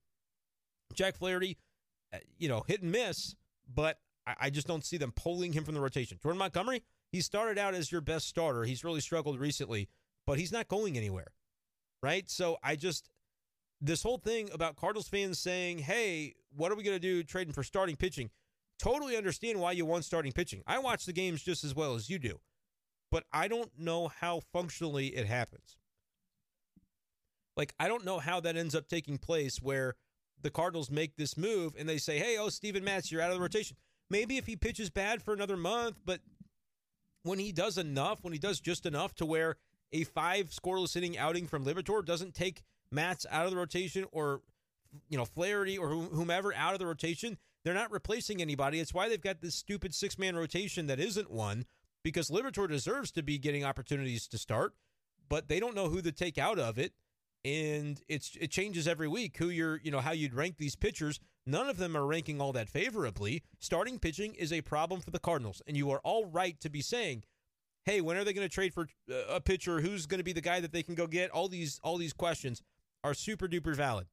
Jack Flaherty, uh, you know, hit and miss, but I, I just don't see them pulling him from the rotation. Jordan Montgomery, he started out as your best starter. He's really struggled recently, but he's not going anywhere, right? So I just, this whole thing about Cardinals fans saying, hey, what are we going to do trading for starting pitching? Totally understand why you want starting pitching. I watch the games just as well as you do, but I don't know how functionally it happens. Like, I don't know how that ends up taking place where the Cardinals make this move and they say, hey, oh, Steven Matz, you're out of the rotation. Maybe if he pitches bad for another month, but when he does enough, when he does just enough to where a five scoreless inning outing from Liberator doesn't take Matz out of the rotation or, you know, Flaherty or whomever out of the rotation, they're not replacing anybody. It's why they've got this stupid six-man rotation that isn't one, because Liberatore deserves to be getting opportunities to start, but they don't know who to take out of it, and it's it changes every week who you're, you know, how you'd rank these pitchers. None of them are ranking all that favorably. Starting pitching is a problem for the Cardinals, and you are all right to be saying, hey, when are they going to trade for a pitcher? Who's going to be the guy that they can go get? All these all these questions are super-duper valid.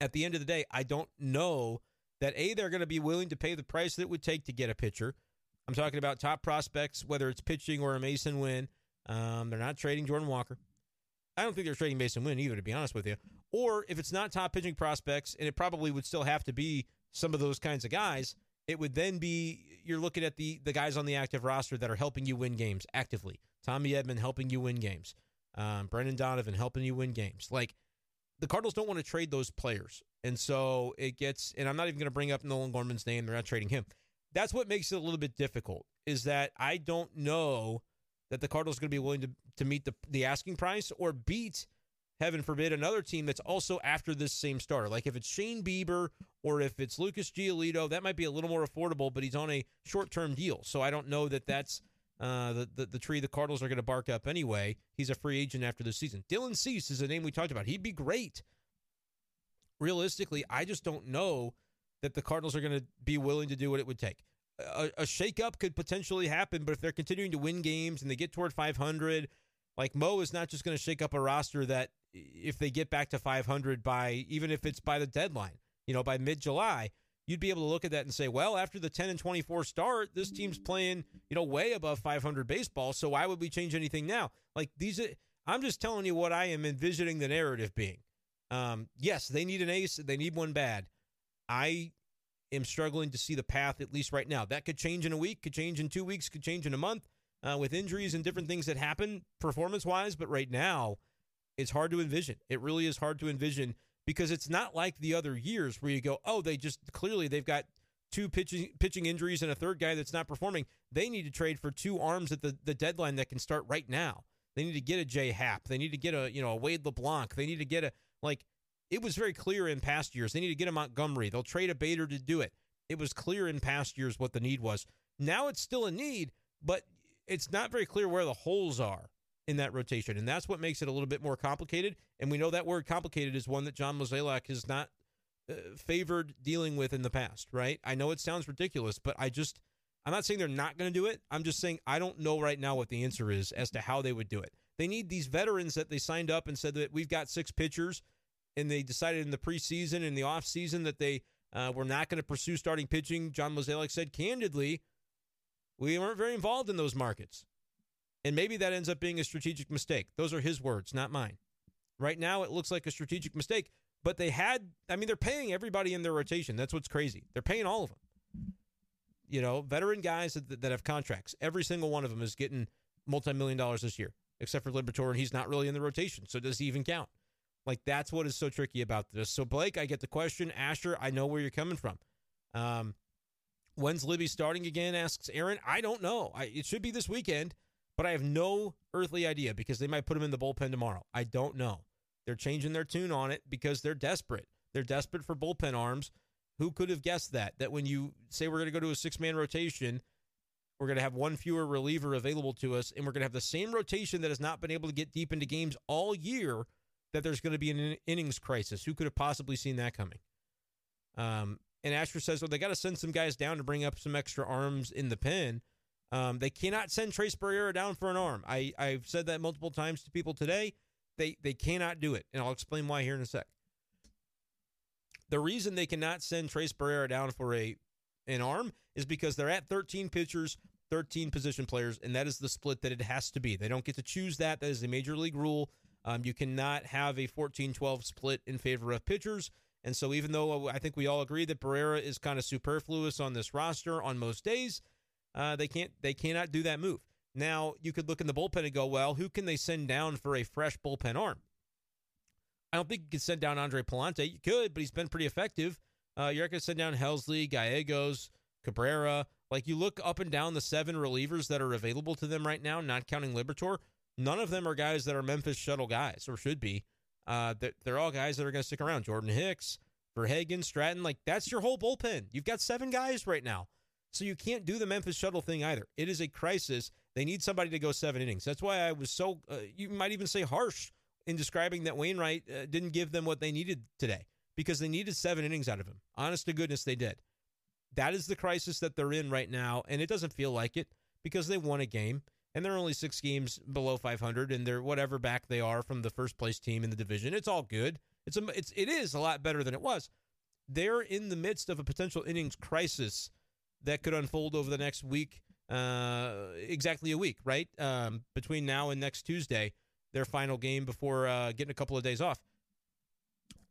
At the end of the day, I don't know that, A, they're going to be willing to pay the price that it would take to get a pitcher. I'm talking about top prospects, whether it's pitching or a Mason Wynn. Um, they're not trading Jordan Walker. I don't think they're trading Mason Wynn either, to be honest with you. Or if it's not top pitching prospects, and it probably would still have to be some of those kinds of guys, it would then be you're looking at the the guys on the active roster that are helping you win games actively. Tommy Edman helping you win games. Um, Brendan Donovan helping you win games. Like, the Cardinals don't want to trade those players. And so it gets, and I'm not even going to bring up Nolan Gorman's name. They're not trading him. That's what makes it a little bit difficult, is that I don't know that the Cardinals are going to be willing to, to meet the, the asking price or beat, heaven forbid, another team that's also after this same starter. Like if it's Shane Bieber or if it's Lucas Giolito, that might be a little more affordable, but he's on a short-term deal. So I don't know that that's uh, the, the, the tree the Cardinals are going to bark up anyway. He's a free agent after this season. Dylan Cease is a name we talked about. He'd be great. Realistically, I just don't know that the Cardinals are going to be willing to do what it would take. A, a shakeup could potentially happen, but if they're continuing to win games and they get toward five hundred, like Mo is not just going to shake up a roster that if they get back to five hundred by, even if it's by the deadline, you know, by mid-July, you'd be able to look at that and say, well, after the ten and twenty-four start, this team's playing, you know, way above five hundred baseball, so why would we change anything now? Like these, I'm just telling you what I am envisioning the narrative being. Um, yes, they need an ace. They need one bad. I am struggling to see the path, at least right now. That could change in a week, could change in two weeks, could change in a month uh, with injuries and different things that happen performance-wise. But right now, it's hard to envision. It really is hard to envision because it's not like the other years where you go, oh, they just clearly they've got two pitching, pitching injuries and a third guy that's not performing. They need to trade for two arms at the, the deadline that can start right now. They need to get a Jay Happ. They need to get a, you know, a Wade LeBlanc. They need to get a, like, it was very clear in past years. They need to get a Montgomery. They'll trade a Bader to do it. It was clear in past years what the need was. Now it's still a need, but it's not very clear where the holes are in that rotation, and that's what makes it a little bit more complicated, and we know that word complicated is one that John Mozeliak has not uh, favored dealing with in the past, right? I know it sounds ridiculous, but I just, I'm not saying they're not going to do it. I'm just saying I don't know right now what the answer is as to how they would do it. They need these veterans that they signed up and said that we've got six pitchers, and they decided in the preseason and the offseason that they uh, were not going to pursue starting pitching. John Mozeliak said, candidly, we weren't very involved in those markets. And maybe that ends up being a strategic mistake. Those are his words, not mine. Right now, it looks like a strategic mistake, but they had, I mean, they're paying everybody in their rotation. That's what's crazy. They're paying all of them. You know, veteran guys that, that have contracts. Every single one of them is getting multi-million dollars this year, except for Liberatore, and he's not really in the rotation, so does he even count? Like, that's what is so tricky about this. So, Blake, I get the question. Asher, I know where you're coming from. Um, when's Libby starting again, asks Aaron. I don't know. I, it should be this weekend, but I have no earthly idea because they might put him in the bullpen tomorrow. I don't know. They're changing their tune on it because they're desperate. They're desperate for bullpen arms. Who could have guessed that? That when you say we're going to go to a six-man rotation, we're going to have one fewer reliever available to us, and we're going to have the same rotation that has not been able to get deep into games all year, that there's going to be an in innings crisis. Who could have possibly seen that coming? Um, and Asher says, well, they got to send some guys down to bring up some extra arms in the pen. Um, they cannot send Trace Barrera down for an arm. I, I've said that multiple times to people today. They, they cannot do it, and I'll explain why here in a sec. The reason they cannot send Trace Barrera down for a an arm is because they're at thirteen pitchers, thirteen position players, and that is the split that it has to be. They don't get to choose that. That is a major league rule. Um, you cannot have a fourteen twelve split in favor of pitchers. And so even though I think we all agree that Barrera is kind of superfluous on this roster on most days, uh, they can't they cannot do that move. Now, you could look in the bullpen and go, well, who can they send down for a fresh bullpen arm? I don't think you could send down Andre Palante. You could, but he's been pretty effective. Uh, you're not going to send down Helsley, Gallegos, Cabrera. Like, you look up and down the seven relievers that are available to them right now, not counting Liberator. None of them are guys that are Memphis shuttle guys, or should be. Uh, they're, they're all guys that are going to stick around. Jordan Hicks, Verhagen, Stratton, like, that's your whole bullpen. You've got seven guys right now. So you can't do the Memphis shuttle thing either. It is a crisis. They need somebody to go seven innings. That's why I was so, uh, you might even say harsh in describing that Wainwright uh, didn't give them what they needed today, because they needed seven innings out of him. Honest to goodness, they did. That is the crisis that they're in right now, and it doesn't feel like it because they won a game, and they're only six games below five hundred, and they're whatever back they are from the first-place team in the division. It's all good. It's a, it's, it is a lot better than it was. They're in the midst of a potential innings crisis that could unfold over the next week, uh, exactly a week, right? Um, between now and next Tuesday, their final game before uh, getting a couple of days off.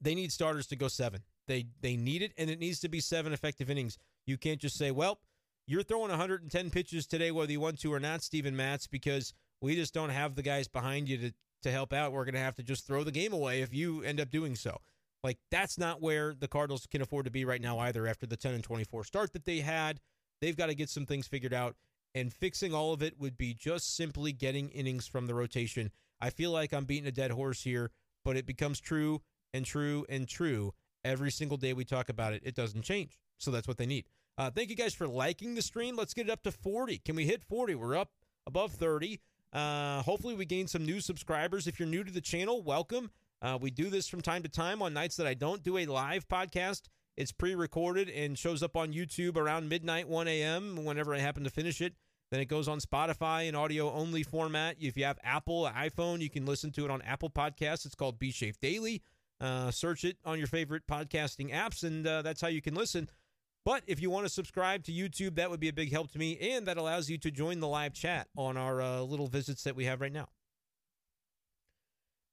They need starters to go seven. They they need it, and it needs to be seven effective innings. You can't just say, well, you're throwing one hundred ten pitches today whether you want to or not, Steven Matz, because we just don't have the guys behind you to, to help out. We're going to have to just throw the game away if you end up doing so. Like, that's not where the Cardinals can afford to be right now either after the ten and twenty-four start that they had. They've got to get some things figured out, and fixing all of it would be just simply getting innings from the rotation. I feel like I'm beating a dead horse here, but it becomes true and true and true. Every single day we talk about it, it doesn't change. So that's what they need. Uh, thank you guys for liking the stream. Let's get it up to forty. Can we hit forty? We're up above thirty. Uh, hopefully we gain some new subscribers. If you're new to the channel, welcome. Uh, we do this from time to time on nights that I don't do a live podcast. It's pre-recorded and shows up on YouTube around midnight, one a.m., whenever I happen to finish it. Then it goes on Spotify in audio-only format. If you have Apple, iPhone, you can listen to it on Apple Podcasts. It's called B-Shape Daily. Uh, search it on your favorite podcasting apps, and uh, that's how you can listen. But if you want to subscribe to YouTube, that would be a big help to me, and that allows you to join the live chat on our uh, little visits that we have right now.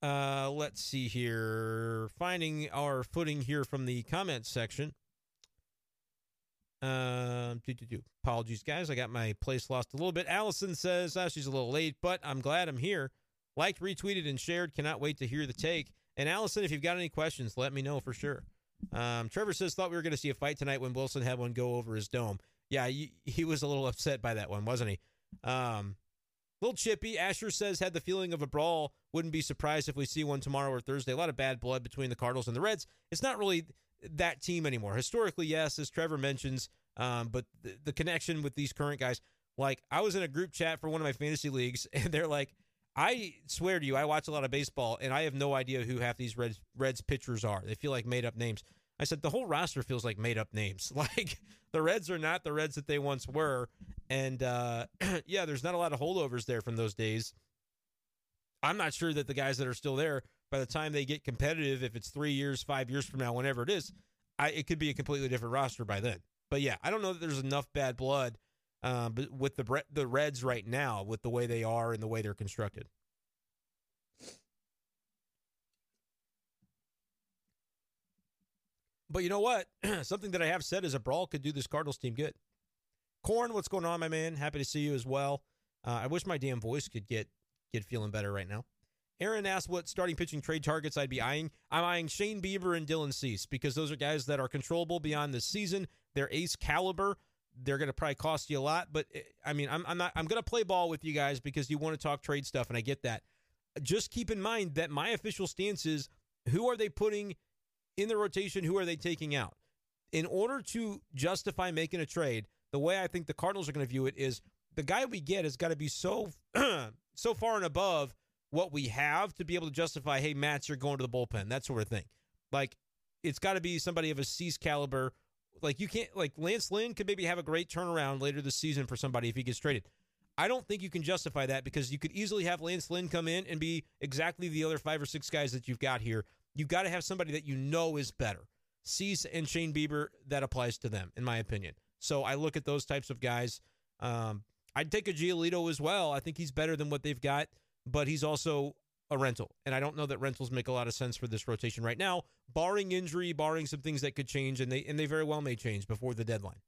Uh, let's see here. Finding our footing here from the comments section. Um, do, do, do. Apologies, guys. I got my place lost a little bit. Allison says, oh, she's a little late, but I'm glad I'm here. Liked, retweeted, and shared. Cannot wait to hear the take. And Allison, if you've got any questions, let me know for sure. Um, Trevor says, thought we were going to see a fight tonight when Wilson had one go over his dome. Yeah, he, he was a little upset by that one, wasn't he? Um, little chippy. Asher says, had the feeling of a brawl. Wouldn't be surprised if we see one tomorrow or Thursday. A lot of bad blood between the Cardinals and the Reds. It's not really that team anymore. Historically, yes, as Trevor mentions, um, but th- the connection with these current guys. Like, I was in a group chat for one of my fantasy leagues, and they're like, I swear to you, I watch a lot of baseball, and I have no idea who half these Reds, Reds pitchers are. They feel like made-up names. I said, the whole roster feels like made-up names. Like, the Reds are not the Reds that they once were, and, uh, yeah, there's not a lot of holdovers there from those days. I'm not sure that the guys that are still there, by the time they get competitive, if it's three years, five years from now, whenever it is, I, it could be a completely different roster by then. But, yeah, I don't know that there's enough bad blood Um, but with the the Reds right now, with the way they are and the way they're constructed. But you know what? Something that I have said is a brawl could do this Cardinals team good. Corn, what's going on, my man? Happy to see you as well. Uh, I wish my damn voice could get get feeling better right now. Aaron asked what starting pitching trade targets I'd be eyeing. I'm eyeing Shane Bieber and Dylan Cease because those are guys that are controllable beyond this season. They're ace caliber. They're going to probably cost you a lot, but I mean, I'm, I'm not, I'm going to play ball with you guys because you want to talk trade stuff. And I get that. Just keep in mind that my official stance is who are they putting in the rotation? Who are they taking out in order to justify making a trade? The way I think the Cardinals are going to view it is the guy we get has got to be so, so far and above what we have to be able to justify, hey, Matt, you're going to the bullpen, that sort of thing. Like, it's got to be somebody of a Cease caliber Like, you can't, like, Lance Lynn could maybe have a great turnaround later this season for somebody if he gets traded. I don't think you can justify that because you could easily have Lance Lynn come in and be exactly the other five or six guys that you've got here. You've got to have somebody that you know is better. Cease and Shane Bieber, that applies to them, in my opinion. So I look at those types of guys. Um, I'd take a Giolito as well. I think he's better than what they've got, but he's also a rental. And I don't know that rentals make a lot of sense for this rotation right now, barring injury, barring some things that could change, and they and they very well may change before the deadline.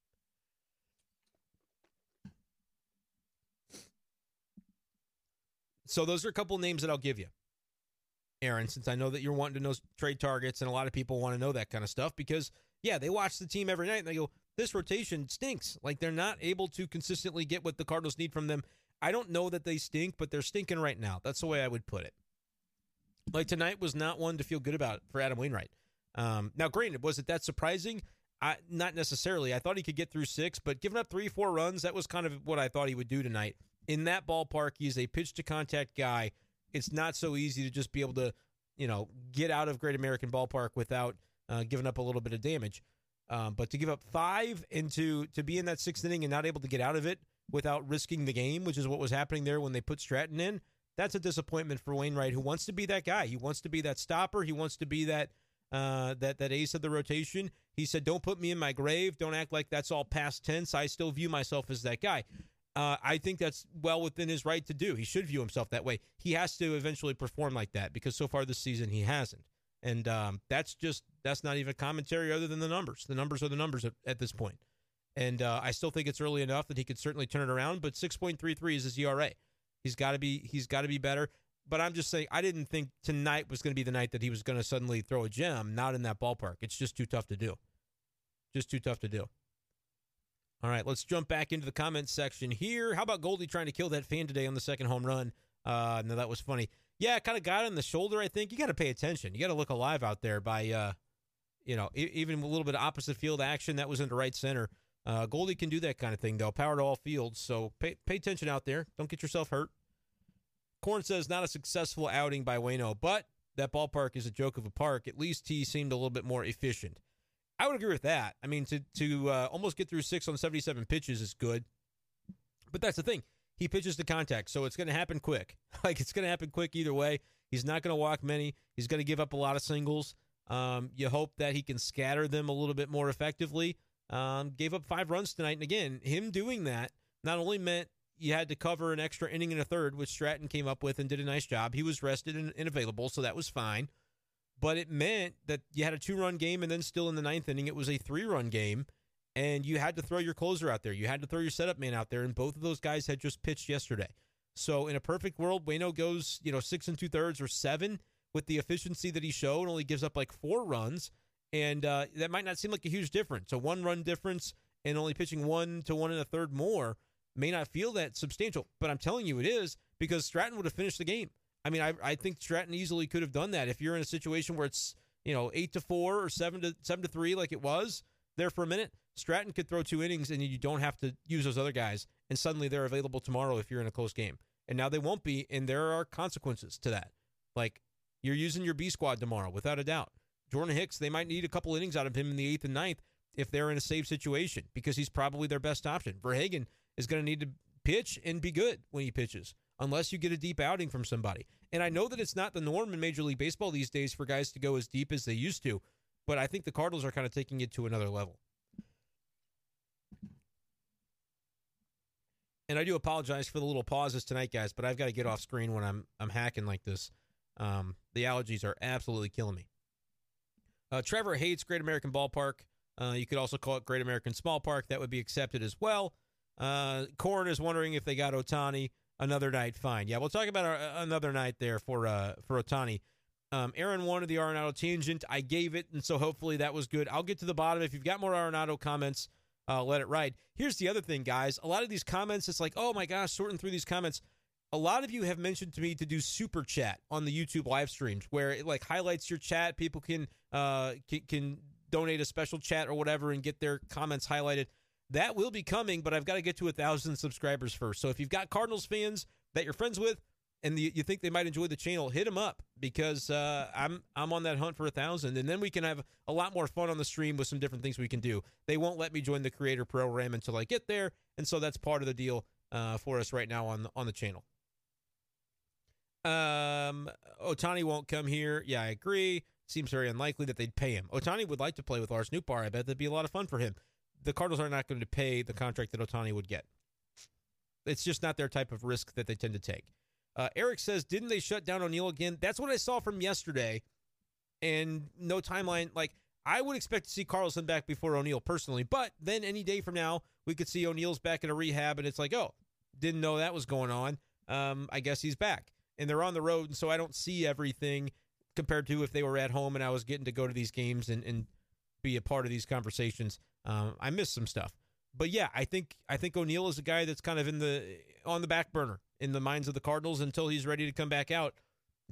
So those are a couple names that I'll give you, Aaron, since I know that you're wanting to know trade targets, and a lot of people want to know that kind of stuff because, yeah, they watch the team every night and they go, this rotation stinks. Like, they're not able to consistently get what the Cardinals need from them. I don't know that they stink, but they're stinking right now. That's the way I would put it. Like, tonight was not one to feel good about for Adam Wainwright. Um, now, granted, was it that surprising? I, not necessarily. I thought he could get through six, but giving up three, four runs, that was kind of what I thought he would do tonight. In that ballpark, he's a pitch-to-contact guy. It's not so easy to just be able to, you know, get out of Great American Ballpark without uh, giving up a little bit of damage. Um, but to give up five and to, to be in that sixth inning and not able to get out of it without risking the game, which is what was happening there when they put Stratton in, that's a disappointment for Wainwright, who wants to be that guy. He wants to be that stopper. He wants to be that uh, that that ace of the rotation. He said, don't put me in my grave. Don't act like that's all past tense. I still view myself as that guy. Uh, I think that's well within his right to do. He should view himself that way. He has to eventually perform like that because so far this season he hasn't. And um, that's just, that's not even commentary other than the numbers. The numbers are the numbers at, at this point. And uh, I still think it's early enough that he could certainly turn it around, but six point three three is his E R A. He's got to be, he's got to be better. But I'm just saying, I didn't think tonight was going to be the night that he was going to suddenly throw a gem, not in that ballpark. It's just too tough to do. Just too tough to do. All right, let's jump back into the comments section here. How about Goldie trying to kill that fan today on the second home run? Uh, no, that was funny. Yeah, kind of got on the shoulder, I think. You got to pay attention. You got to look alive out there by, uh, you know, e- even a little bit of opposite field action. That was into right center. Uh, Goldie can do that kind of thing, though. Power to all fields, so pay, pay attention out there. Don't get yourself hurt. Corn says, not a successful outing by Waino, but that ballpark is a joke of a park. At least he seemed a little bit more efficient. I would agree with that. I mean, to to uh, almost get through six on seventy-seven pitches is good. But that's the thing. He pitches to contact, so it's going to happen quick. Like, it's going to happen quick either way. He's not going to walk many. He's going to give up a lot of singles. Um, you hope that he can scatter them a little bit more effectively. Um, gave up five runs tonight. And, again, him doing that not only meant you had to cover an extra inning and a third, which Stratton came up with and did a nice job. He was rested and, and available, so that was fine. But it meant that you had a two-run game, and then still in the ninth inning, it was a three-run game, and you had to throw your closer out there. You had to throw your setup man out there, and both of those guys had just pitched yesterday. So in a perfect world, Waino goes, you know, six and two-thirds or seven with the efficiency that he showed, only gives up like four runs, and uh, that might not seem like a huge difference. A one-run difference and only pitching one to one and a third more may not feel that substantial, but I'm telling you it is, because Stratton would have finished the game. I mean, I, I think Stratton easily could have done that. If you're in a situation where it's, you know, eight to four or seven to seven to three, like it was there for a minute, Stratton could throw two innings and you don't have to use those other guys. And suddenly they're available tomorrow if you're in a close game. And now they won't be. And there are consequences to that. Like, you're using your B squad tomorrow, without a doubt. Jordan Hicks, they might need a couple innings out of him in the eighth and ninth if they're in a save situation, because he's probably their best option. Verhagen is going to need to pitch and be good when he pitches, unless you get a deep outing from somebody. And I know that it's not the norm in Major League Baseball these days for guys to go as deep as they used to, but I think the Cardinals are kind of taking it to another level. And I do apologize for the little pauses tonight, guys, but I've got to get off screen when I'm I'm hacking like this. Um, the allergies are absolutely killing me. Uh, Trevor hates Great American Ballpark. Uh, you could also call it Great American Small Park. That would be accepted as well. Uh, Corn is wondering if they got Ohtani. Another night, fine. Yeah, we'll talk about our, uh, another night there for uh, for Ohtani. Um, Aaron wanted the Arenado tangent. I gave it, and so hopefully that was good. I'll get to the bottom. If you've got more Arenado comments, uh, let it ride. Here's the other thing, guys. A lot of these comments, it's like, oh, my gosh, sorting through these comments. A lot of you have mentioned to me to do Super Chat on the YouTube live streams, where it, like, highlights your chat. People can, uh, can, can donate a special chat or whatever and get their comments highlighted. That will be coming, but I've got to get to a thousand subscribers first. So if you've got Cardinals fans that you're friends with, and the, you think they might enjoy the channel, hit them up, because uh, I'm I'm on that hunt for a thousand, and then we can have a lot more fun on the stream with some different things we can do. They won't let me join the creator program until I get there, and so that's part of the deal uh, for us right now on on the channel. Um, Ohtani won't come here. Yeah, I agree. Seems very unlikely that they'd pay him. Ohtani would like to play with Lars Nootbaar. I bet that'd be a lot of fun for him. The Cardinals are not going to pay the contract that Ohtani would get. It's just not their type of risk that they tend to take. Uh, Eric says, didn't they shut down O'Neill again? That's what I saw from yesterday, and no timeline. Like, I would expect to see Carlson back before O'Neill personally, but then any day from now, we could see O'Neill's back in a rehab, and it's like, oh, didn't know that was going on. Um, I guess he's back. And they're on the road, and so I don't see everything compared to if they were at home and I was getting to go to these games and, and be a part of these conversations. Um, I missed some stuff. But, yeah, I think I think O'Neill is a guy that's kind of in the on the back burner in the minds of the Cardinals until he's ready to come back out.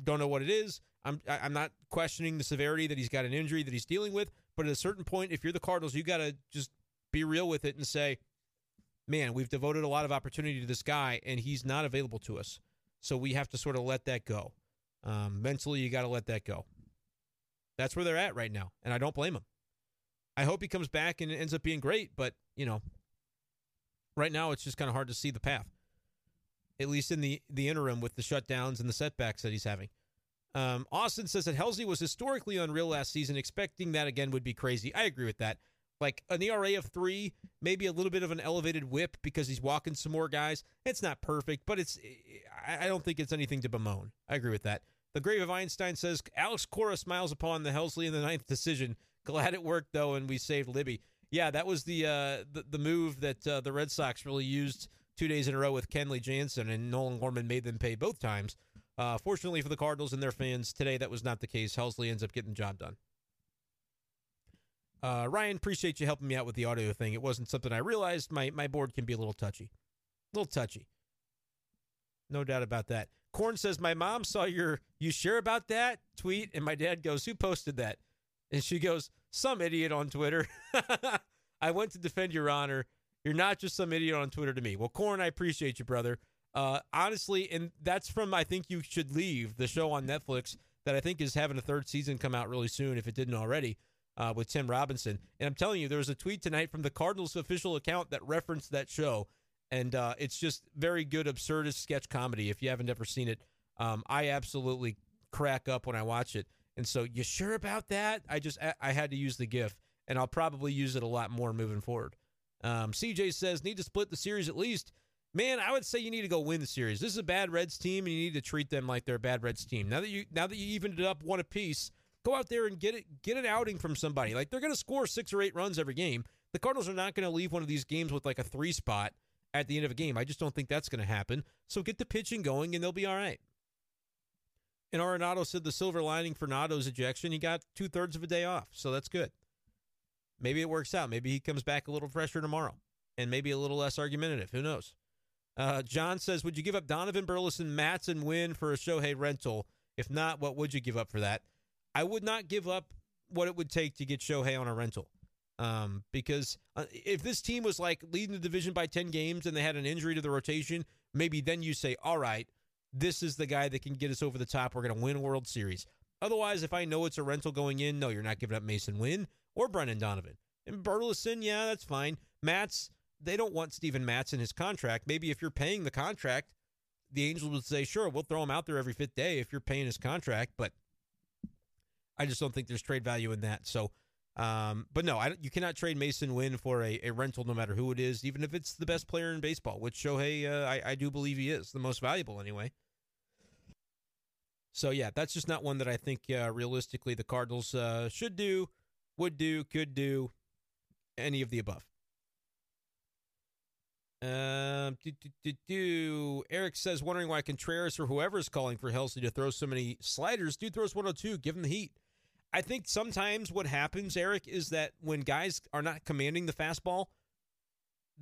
Don't know what it is. I'm I'm not questioning the severity that he's got an injury that he's dealing with, but at a certain point, if you're the Cardinals, you got to just be real with it and say, man, we've devoted a lot of opportunity to this guy, and he's not available to us. So we have to sort of let that go. Um, mentally, you got to let that go. That's where they're at right now, and I don't blame them. I hope he comes back and it ends up being great, but, you know, right now it's just kind of hard to see the path, at least in the, the interim with the shutdowns and the setbacks that he's having. Um, Austin says that Helsley was historically unreal last season. Expecting that again would be crazy. I agree with that. Like an E R A of three, maybe a little bit of an elevated whip because he's walking some more guys. It's not perfect, but it's I don't think it's anything to bemoan. I agree with that. The Grave of Einstein says, Alex Cora smiles upon the Helsley in the ninth decision. Glad it worked, though, and we saved Libby. Yeah, that was the uh, the, the move that uh, the Red Sox really used two days in a row with Kenley Jansen, and Nolan Gorman made them pay both times. Uh, fortunately for the Cardinals and their fans, today that was not the case. Helsley ends up getting the job done. Uh, Ryan, appreciate you helping me out with the audio thing. It wasn't something I realized. My my board can be a little touchy. A little touchy. No doubt about that. Korn says, my mom saw your, you sure about that tweet? And my dad goes, who posted that? And she goes, some idiot on Twitter. I went to defend your honor. You're not just some idiot on Twitter to me. Well, Korn, I appreciate you, brother. Uh, honestly, and that's from I Think You Should Leave, the show on Netflix that I think is having a third season come out really soon if it didn't already. Uh, with Tim Robinson. And I'm telling you, there was a tweet tonight from the Cardinals official account that referenced that show. And uh, it's just very good, absurdist sketch comedy. If you haven't ever seen it, um, I absolutely crack up when I watch it. And so, you sure about that? I just, I, I had to use the GIF, and I'll probably use it a lot more moving forward. Um, C J says, need to split the series at least. Man, I would say you need to go win the series. This is a bad Reds team, and you need to treat them like they're a bad Reds team. Now that you, now that you evened it up one apiece, go out there and get it, get an outing from somebody. Like, they're going to score six or eight runs every game. The Cardinals are not going to leave one of these games with, like, a three spot at the end of a game. I just don't think that's going to happen. So get the pitching going, and they'll be all right. And Arenado said the silver lining for Nado's ejection, he got two-thirds of a day off, so that's good. Maybe it works out. Maybe he comes back a little fresher tomorrow, and maybe a little less argumentative. Who knows? Uh, John says, would you give up Donovan, Burleson, Matz, and Wynn for a Shohei rental? If not, what would you give up for that? I would not give up what it would take to get Shohei on a rental um, because if this team was like leading the division by ten games and they had an injury to the rotation, maybe then you say, all right, this is the guy that can get us over the top. We're going to win a World Series. Otherwise, if I know it's a rental going in, no, you're not giving up Mason Wynn or Brendan Donovan. And Burleson, yeah, that's fine. Matz, they don't want Steven Matz in his contract. Maybe if you're paying the contract, the Angels would say, sure, we'll throw him out there every fifth day if you're paying his contract, but I just don't think there's trade value in that. So, um, but no, I don't, you cannot trade Mason Wynn for a, a rental, no matter who it is, even if it's the best player in baseball, which Shohei, uh, I, I do believe he is, the most valuable anyway. So, yeah, that's just not one that I think uh, realistically the Cardinals uh, should do, would do, could do, any of the above. Um, do, do, do, do. Eric says, wondering why Contreras or whoever is calling for Helsley to throw so many sliders. Dude throws one oh two, give him the heat. I think sometimes what happens, Eric, is that when guys are not commanding the fastball,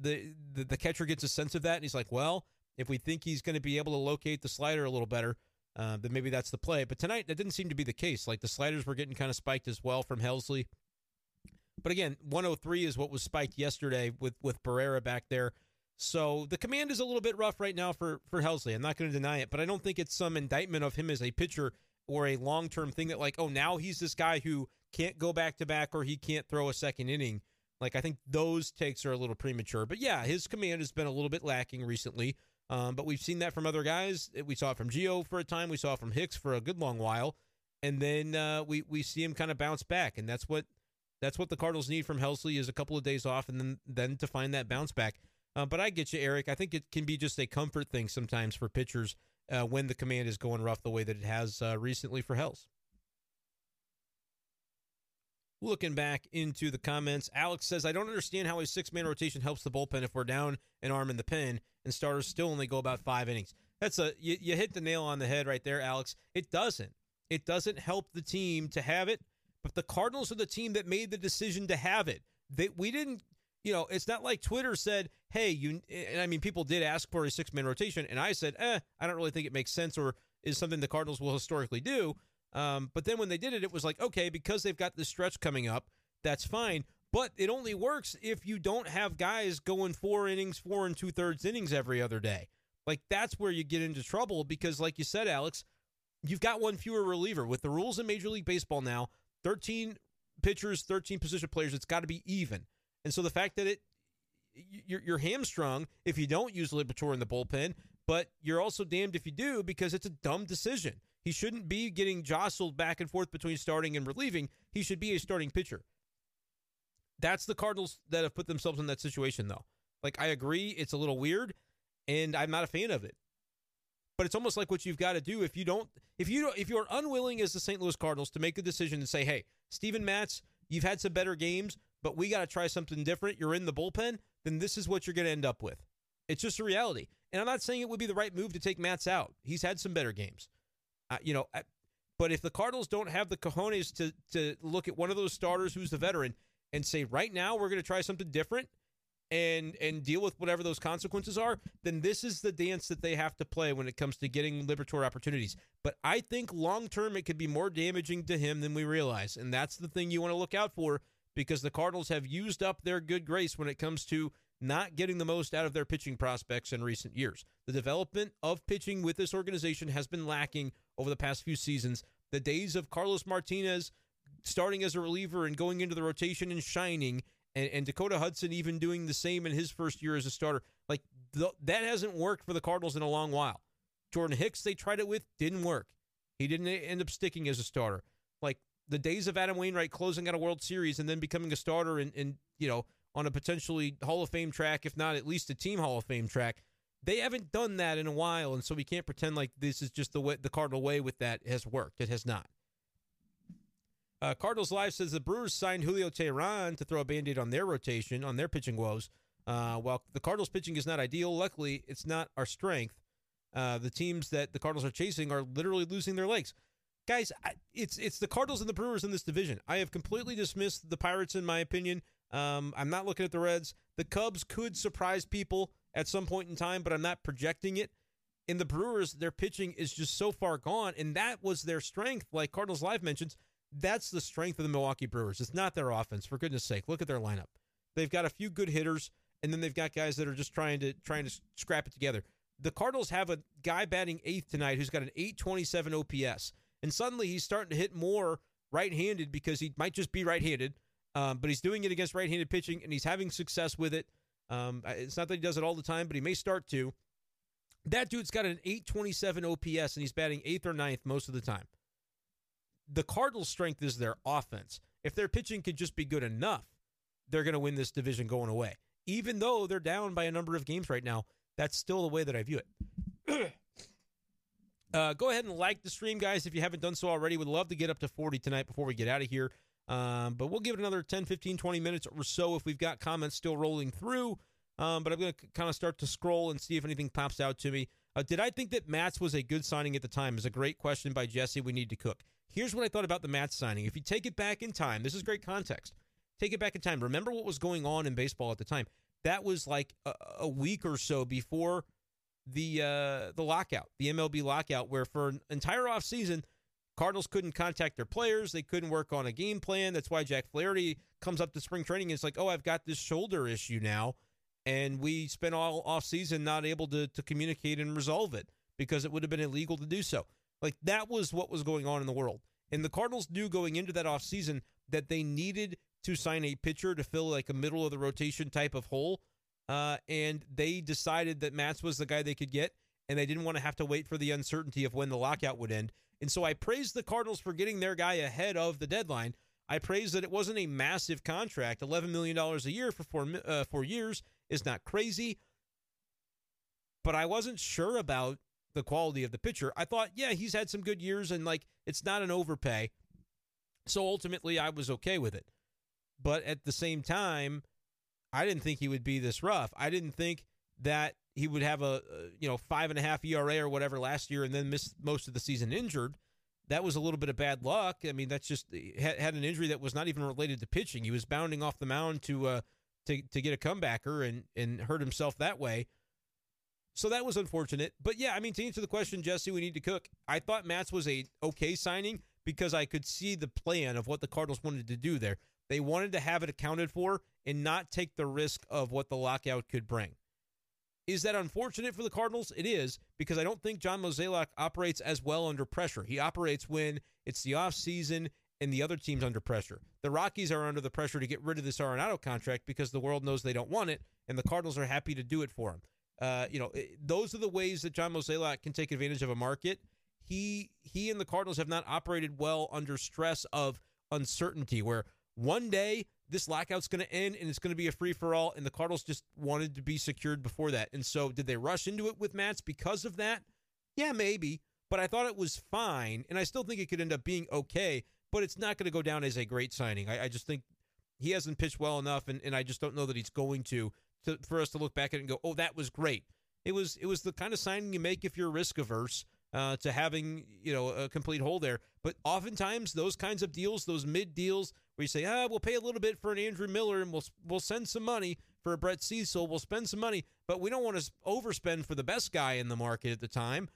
the the, the catcher gets a sense of that, and he's like, well, if we think he's going to be able to locate the slider a little better, uh, then maybe that's the play. But tonight, that didn't seem to be the case. Like, the sliders were getting kind of spiked as well from Helsley. But again, one oh three is what was spiked yesterday with, with Barrera back there. So the command is a little bit rough right now for, for Helsley. I'm not going to deny it, but I don't think it's some indictment of him as a pitcher or a long-term thing that like, oh, now he's this guy who can't go back-to-back or he can't throw a second inning. Like, I think those takes are a little premature. But, yeah, his command has been a little bit lacking recently. Um, but we've seen that from other guys. We saw it from Gio for a time. We saw it from Hicks for a good long while. And then uh, we, we see him kind of bounce back. And that's what that's what the Cardinals need from Helsley is a couple of days off and then, then to find that bounce back. Uh, but I get you, Eric. I think it can be just a comfort thing sometimes for pitchers uh, when the command is going rough the way that it has uh, recently for Hels. Looking back into the comments, Alex says, I don't understand how a six-man rotation helps the bullpen if we're down an arm in the pen and starters still only go about five innings. That's a you, you hit the nail on the head right there, Alex. It doesn't. It doesn't help the team to have it, but the Cardinals are the team that made the decision to have it. They, we didn't. You know, it's not like Twitter said, hey, you, and I mean, people did ask for a six-man rotation, and I said, eh, I don't really think it makes sense or is something the Cardinals will historically do. Um, but then when they did it, it was like, okay, because they've got this stretch coming up, that's fine. But it only works if you don't have guys going four innings, four and two-thirds innings every other day. Like, that's where you get into trouble because, like you said, Alex, you've got one fewer reliever. With the rules in Major League Baseball now, thirteen pitchers, thirteen position players, it's got to be even. And so the fact that it you're, you're hamstrung if you don't use Liberator in the bullpen, but you're also damned if you do because it's a dumb decision. He shouldn't be getting jostled back and forth between starting and relieving. He should be a starting pitcher. That's the Cardinals that have put themselves in that situation, though. Like, I agree, it's a little weird, and I'm not a fan of it. But it's almost like what you've got to do if you don't, if you don't, if you're unwilling as the Saint Louis Cardinals to make the decision and say, hey, Steven Matz, you've had some better games, but we got to try something different, you're in the bullpen, then this is what you're going to end up with. It's just a reality. And I'm not saying it would be the right move to take Matz out. He's had some better games. Uh, you know, I, but if the Cardinals don't have the cojones to to look at one of those starters who's the veteran and say, right now we're going to try something different and and deal with whatever those consequences are, then this is the dance that they have to play when it comes to getting Liberator opportunities. But I think long-term it could be more damaging to him than we realize. And that's the thing you want to look out for, because the Cardinals have used up their good grace when it comes to not getting the most out of their pitching prospects in recent years. The development of pitching with this organization has been lacking over the past few seasons. The days of Carlos Martinez starting as a reliever and going into the rotation and shining, and, and Dakota Hudson even doing the same in his first year as a starter, like th- that hasn't worked for the Cardinals in a long while. Jordan Hicks, they tried it with, didn't work. He didn't end up sticking as a starter. Like, the days of Adam Wainwright closing out a World Series and then becoming a starter and, and, you know, on a potentially Hall of Fame track, if not at least a team Hall of Fame track, they haven't done that in a while, and so we can't pretend like this is just the way, the Cardinal way with that has worked. It has not. Uh, Cardinals Live says the Brewers signed Julio Teheran to throw a Band-Aid on their rotation, on their pitching woes. Uh, while the Cardinals pitching is not ideal, luckily it's not our strength. Uh, the teams that the Cardinals are chasing are literally losing their legs. Guys, it's it's the Cardinals and the Brewers in this division. I have completely dismissed the Pirates, in my opinion. Um, I'm not looking at the Reds. The Cubs could surprise people at some point in time, but I'm not projecting it. And the Brewers, their pitching is just so far gone, and that was their strength. Like Cardinals Live mentions, that's the strength of the Milwaukee Brewers. It's not their offense, for goodness sake. Look at their lineup. They've got a few good hitters, and then they've got guys that are just trying to trying to scrap it together. The Cardinals have a guy batting eighth tonight who's got an eight twenty-seven O P S. And suddenly he's starting to hit more right-handed because he might just be right-handed, um, but he's doing it against right-handed pitching, and he's having success with it. Um, it's not that he does it all the time, but he may start to. That dude's got an eight twenty-seven O P S, and he's batting eighth or ninth most of the time. The Cardinals' strength is their offense. If their pitching could just be good enough, they're going to win this division going away. Even though they're down by a number of games right now, that's still the way that I view it. Uh, go ahead and like the stream, guys, if you haven't done so already. We'd love to get up to forty tonight before we get out of here. Um, but we'll give it another ten, fifteen, twenty minutes or so if we've got comments still rolling through. Um, but I'm going to kind of start to scroll and see if anything pops out to me. Uh, did I think that Matz was a good signing at the time? Is a great question by Jesse. We need to cook. Here's what I thought about the Matz signing. If you take it back in time, this is great context. Take it back in time. Remember what was going on in baseball at the time. That was like a, a week or so before the uh, the lockout, the M L B lockout, where for an entire offseason, Cardinals couldn't contact their players. They couldn't work on a game plan. That's why Jack Flaherty comes up to spring training and it's like, oh, I've got this shoulder issue now. and we spent all offseason not able to, to communicate and resolve it because it would have been illegal to do so. Like, that was what was going on in the world. And the Cardinals knew going into that offseason that they needed to sign a pitcher to fill like a middle of the rotation type of hole. Uh, and they decided that Matz was the guy they could get, and they didn't want to have to wait for the uncertainty of when the lockout would end. And so I praise the Cardinals for getting their guy ahead of the deadline. I praise that it wasn't a massive contract. eleven million dollars a year for four, uh, four years is not crazy. But I wasn't sure about the quality of the pitcher. I thought, yeah, he's had some good years, and, like, it's not an overpay. So ultimately I was okay with it. But at the same time, I didn't think he would be this rough. I didn't think that he would have a, you know, five and a half E R A or whatever last year and then miss most of the season injured. That was a little bit of bad luck. I mean, that's just had an injury that was not even related to pitching. He was bounding off the mound to uh, to to get a comebacker and and hurt himself that way. So that was unfortunate. But yeah, I mean, to answer the question, Jesse, we need to cook. I thought Matz was a okay signing because I could see the plan of what the Cardinals wanted to do there. They wanted to have it accounted for and not take the risk of what the lockout could bring. Is that unfortunate for the Cardinals? It is, because I don't think John Mozeliak operates as well under pressure. He operates when it's the offseason and the other team's under pressure. The Rockies are under the pressure to get rid of this Arenado contract because the world knows they don't want it, and the Cardinals are happy to do it for him. Uh, you know, it, those are the ways that John Mozeliak can take advantage of a market. He, he and the Cardinals have not operated well under stress of uncertainty, where one day this lockout's going to end and it's going to be a free-for-all, and the Cardinals just wanted to be secured before that. And so did they rush into it with Matz because of that? Yeah, maybe, but I thought it was fine, and I still think it could end up being okay, but it's not going to go down as a great signing. I, I just think he hasn't pitched well enough, and, and I just don't know that he's going to, to, for us to look back at it and go, oh, that was great. It was it was the kind of signing you make if you're risk-averse uh, to having, you know, a complete hole there. But oftentimes those kinds of deals, those mid-deals, where you say, ah, we'll pay a little bit for an Andrew Miller and we'll we'll send some money for a Brett Cecil. We'll spend some money, but we don't want to overspend for the best guy in the market at the time.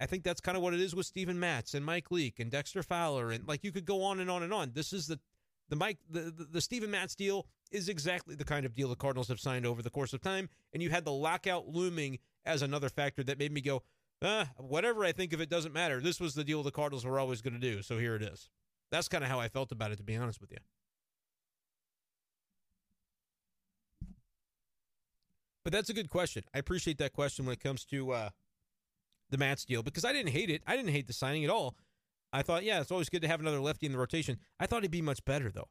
I think that's kind of what it is with Steven Matz and Mike Leake and Dexter Fowler. And, like, you could go on and on and on. This is the the Mike the, the, the Steven Matz deal is exactly the kind of deal the Cardinals have signed over the course of time. And you had the lockout looming as another factor that made me go, ah, whatever I think of it doesn't matter. This was the deal the Cardinals were always going to do, so here it is. That's kind of how I felt about it, to be honest with you. But that's a good question. I appreciate that question when it comes to uh, the Matz deal, because I didn't hate it. I didn't hate the signing at all. I thought, yeah, it's always good to have another lefty in the rotation. I thought he'd be much better, though.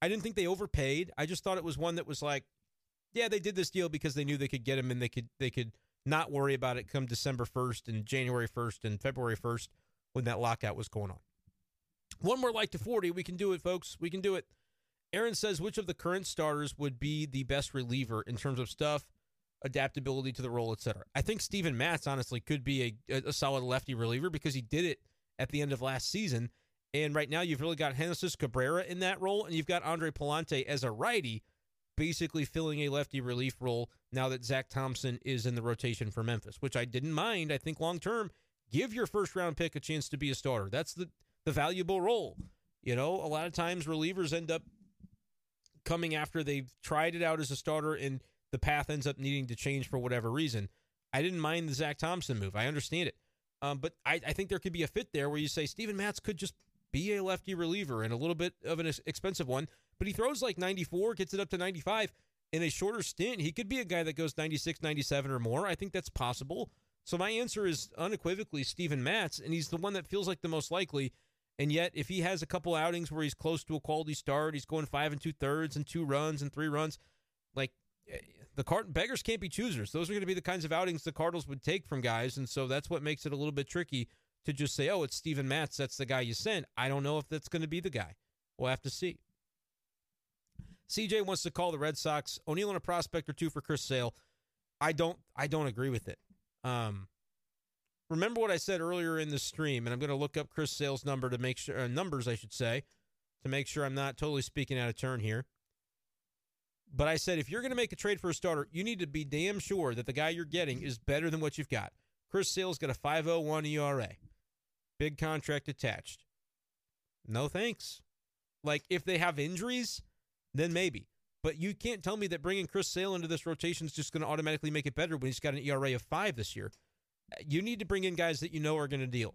I didn't think they overpaid. I just thought it was one that was like, yeah, they did this deal because they knew they could get him and they could they could not worry about it come December first and January first and February first when that lockout was going on. One more like to forty. We can do it, folks. We can do it. Aaron says, which of the current starters would be the best reliever in terms of stuff, adaptability to the role, et cetera? I think Steven Matz, honestly, could be a, a solid lefty reliever because he did it at the end of last season. And right now you've really got Genesis Cabrera in that role, and you've got Andre Palante as a righty, basically filling a lefty relief role now that Zach Thompson is in the rotation for Memphis, which I didn't mind. I think long-term, give your first-round pick a chance to be a starter. That's the... the valuable role. You know, a lot of times relievers end up coming after they've tried it out as a starter and the path ends up needing to change for whatever reason. I didn't mind the Zach Thompson move. I understand it. Um, but I, I think there could be a fit there where you say Steven Matz could just be a lefty reliever and a little bit of an expensive one, but he throws like ninety-four, gets it up to ninety-five in a shorter stint. He could be a guy that goes ninety-six, ninety-seven or more. I think that's possible. So my answer is unequivocally Steven Matz, and he's the one that feels like the most likely. And yet, if he has a couple outings where he's close to a quality start, he's going five and two-thirds and two runs and three runs, like, the Card- beggars can't be choosers. Those are going to be the kinds of outings the Cardinals would take from guys, and so that's what makes it a little bit tricky to just say, oh, it's Steven Matz, that's the guy you sent. I don't know if that's going to be the guy. We'll have to see. C J wants to call the Red Sox O'Neill and a prospect or two for Chris Sale. I don't, I don't agree with it. Um... Remember what I said earlier in the stream, and I'm going to look up Chris Sale's number to make sure, uh, numbers, I should say, to make sure I'm not totally speaking out of turn here. But I said, if you're going to make a trade for a starter, you need to be damn sure that the guy you're getting is better than what you've got. Chris Sale's got a five oh one E R A. Big contract attached. No thanks. Like, if they have injuries, then maybe. But you can't tell me that bringing Chris Sale into this rotation is just going to automatically make it better when he's got an E R A of five this year. You need to bring in guys that you know are going to deal.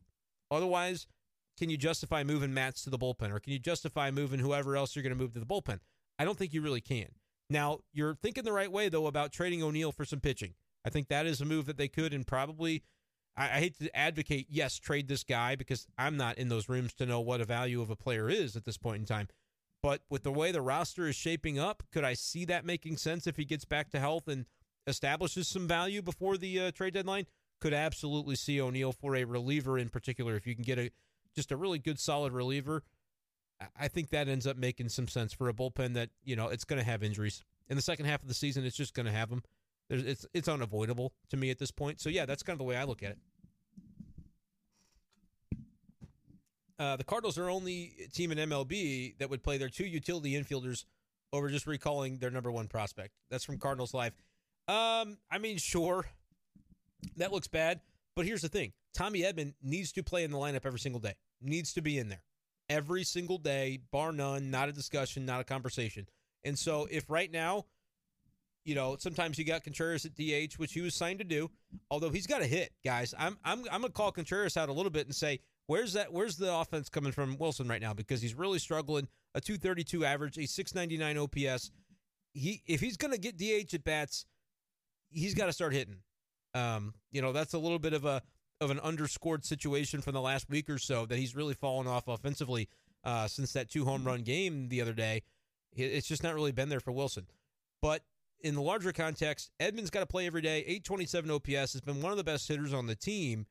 Otherwise, can you justify moving Matz to the bullpen, or can you justify moving whoever else you're going to move to the bullpen? I don't think you really can. Now, you're thinking the right way, though, about trading O'Neill for some pitching. I think that is a move that they could, and probably, I, I hate to advocate, yes, trade this guy, because I'm not in those rooms to know what a value of a player is at this point in time. But with the way the roster is shaping up, could I see that making sense if he gets back to health and establishes some value before the uh, trade deadline? Could absolutely see O'Neill for a reliever in particular. If you can get a just a really good, solid reliever, I think that ends up making some sense for a bullpen that, you know, it's going to have injuries. In the second half of the season, it's just going to have them. There's, it's, it's unavoidable to me at this point. So, yeah, that's kind of the way I look at it. Uh, the Cardinals are only team in M L B that would play their two utility infielders over just recalling their number one prospect. That's from Cardinals Live. Um, I mean, sure, that looks bad. But here's the thing. Tommy Edman needs to play in the lineup every single day. Needs to be in there. Every single day, bar none, not a discussion, not a conversation. And so if right now, you know, sometimes you got Contreras at D H, which he was signed to do, although he's got a hit, guys. I'm I'm I'm gonna call Contreras out a little bit and say, where's that where's the offense coming from Wilson right now? Because he's really struggling. A two thirty-two average, a six ninety-nine O P S. He if he's gonna get D H at bats, he's gotta start hitting. Um, you know, that's a little bit of a of an underscored situation from the last week or so that he's really fallen off offensively uh, since that two home run game the other day. It's just not really been there for Wilson. But in the larger context, Edman's got to play every day. eight twenty-seven O P S has been one of the best hitters on the team.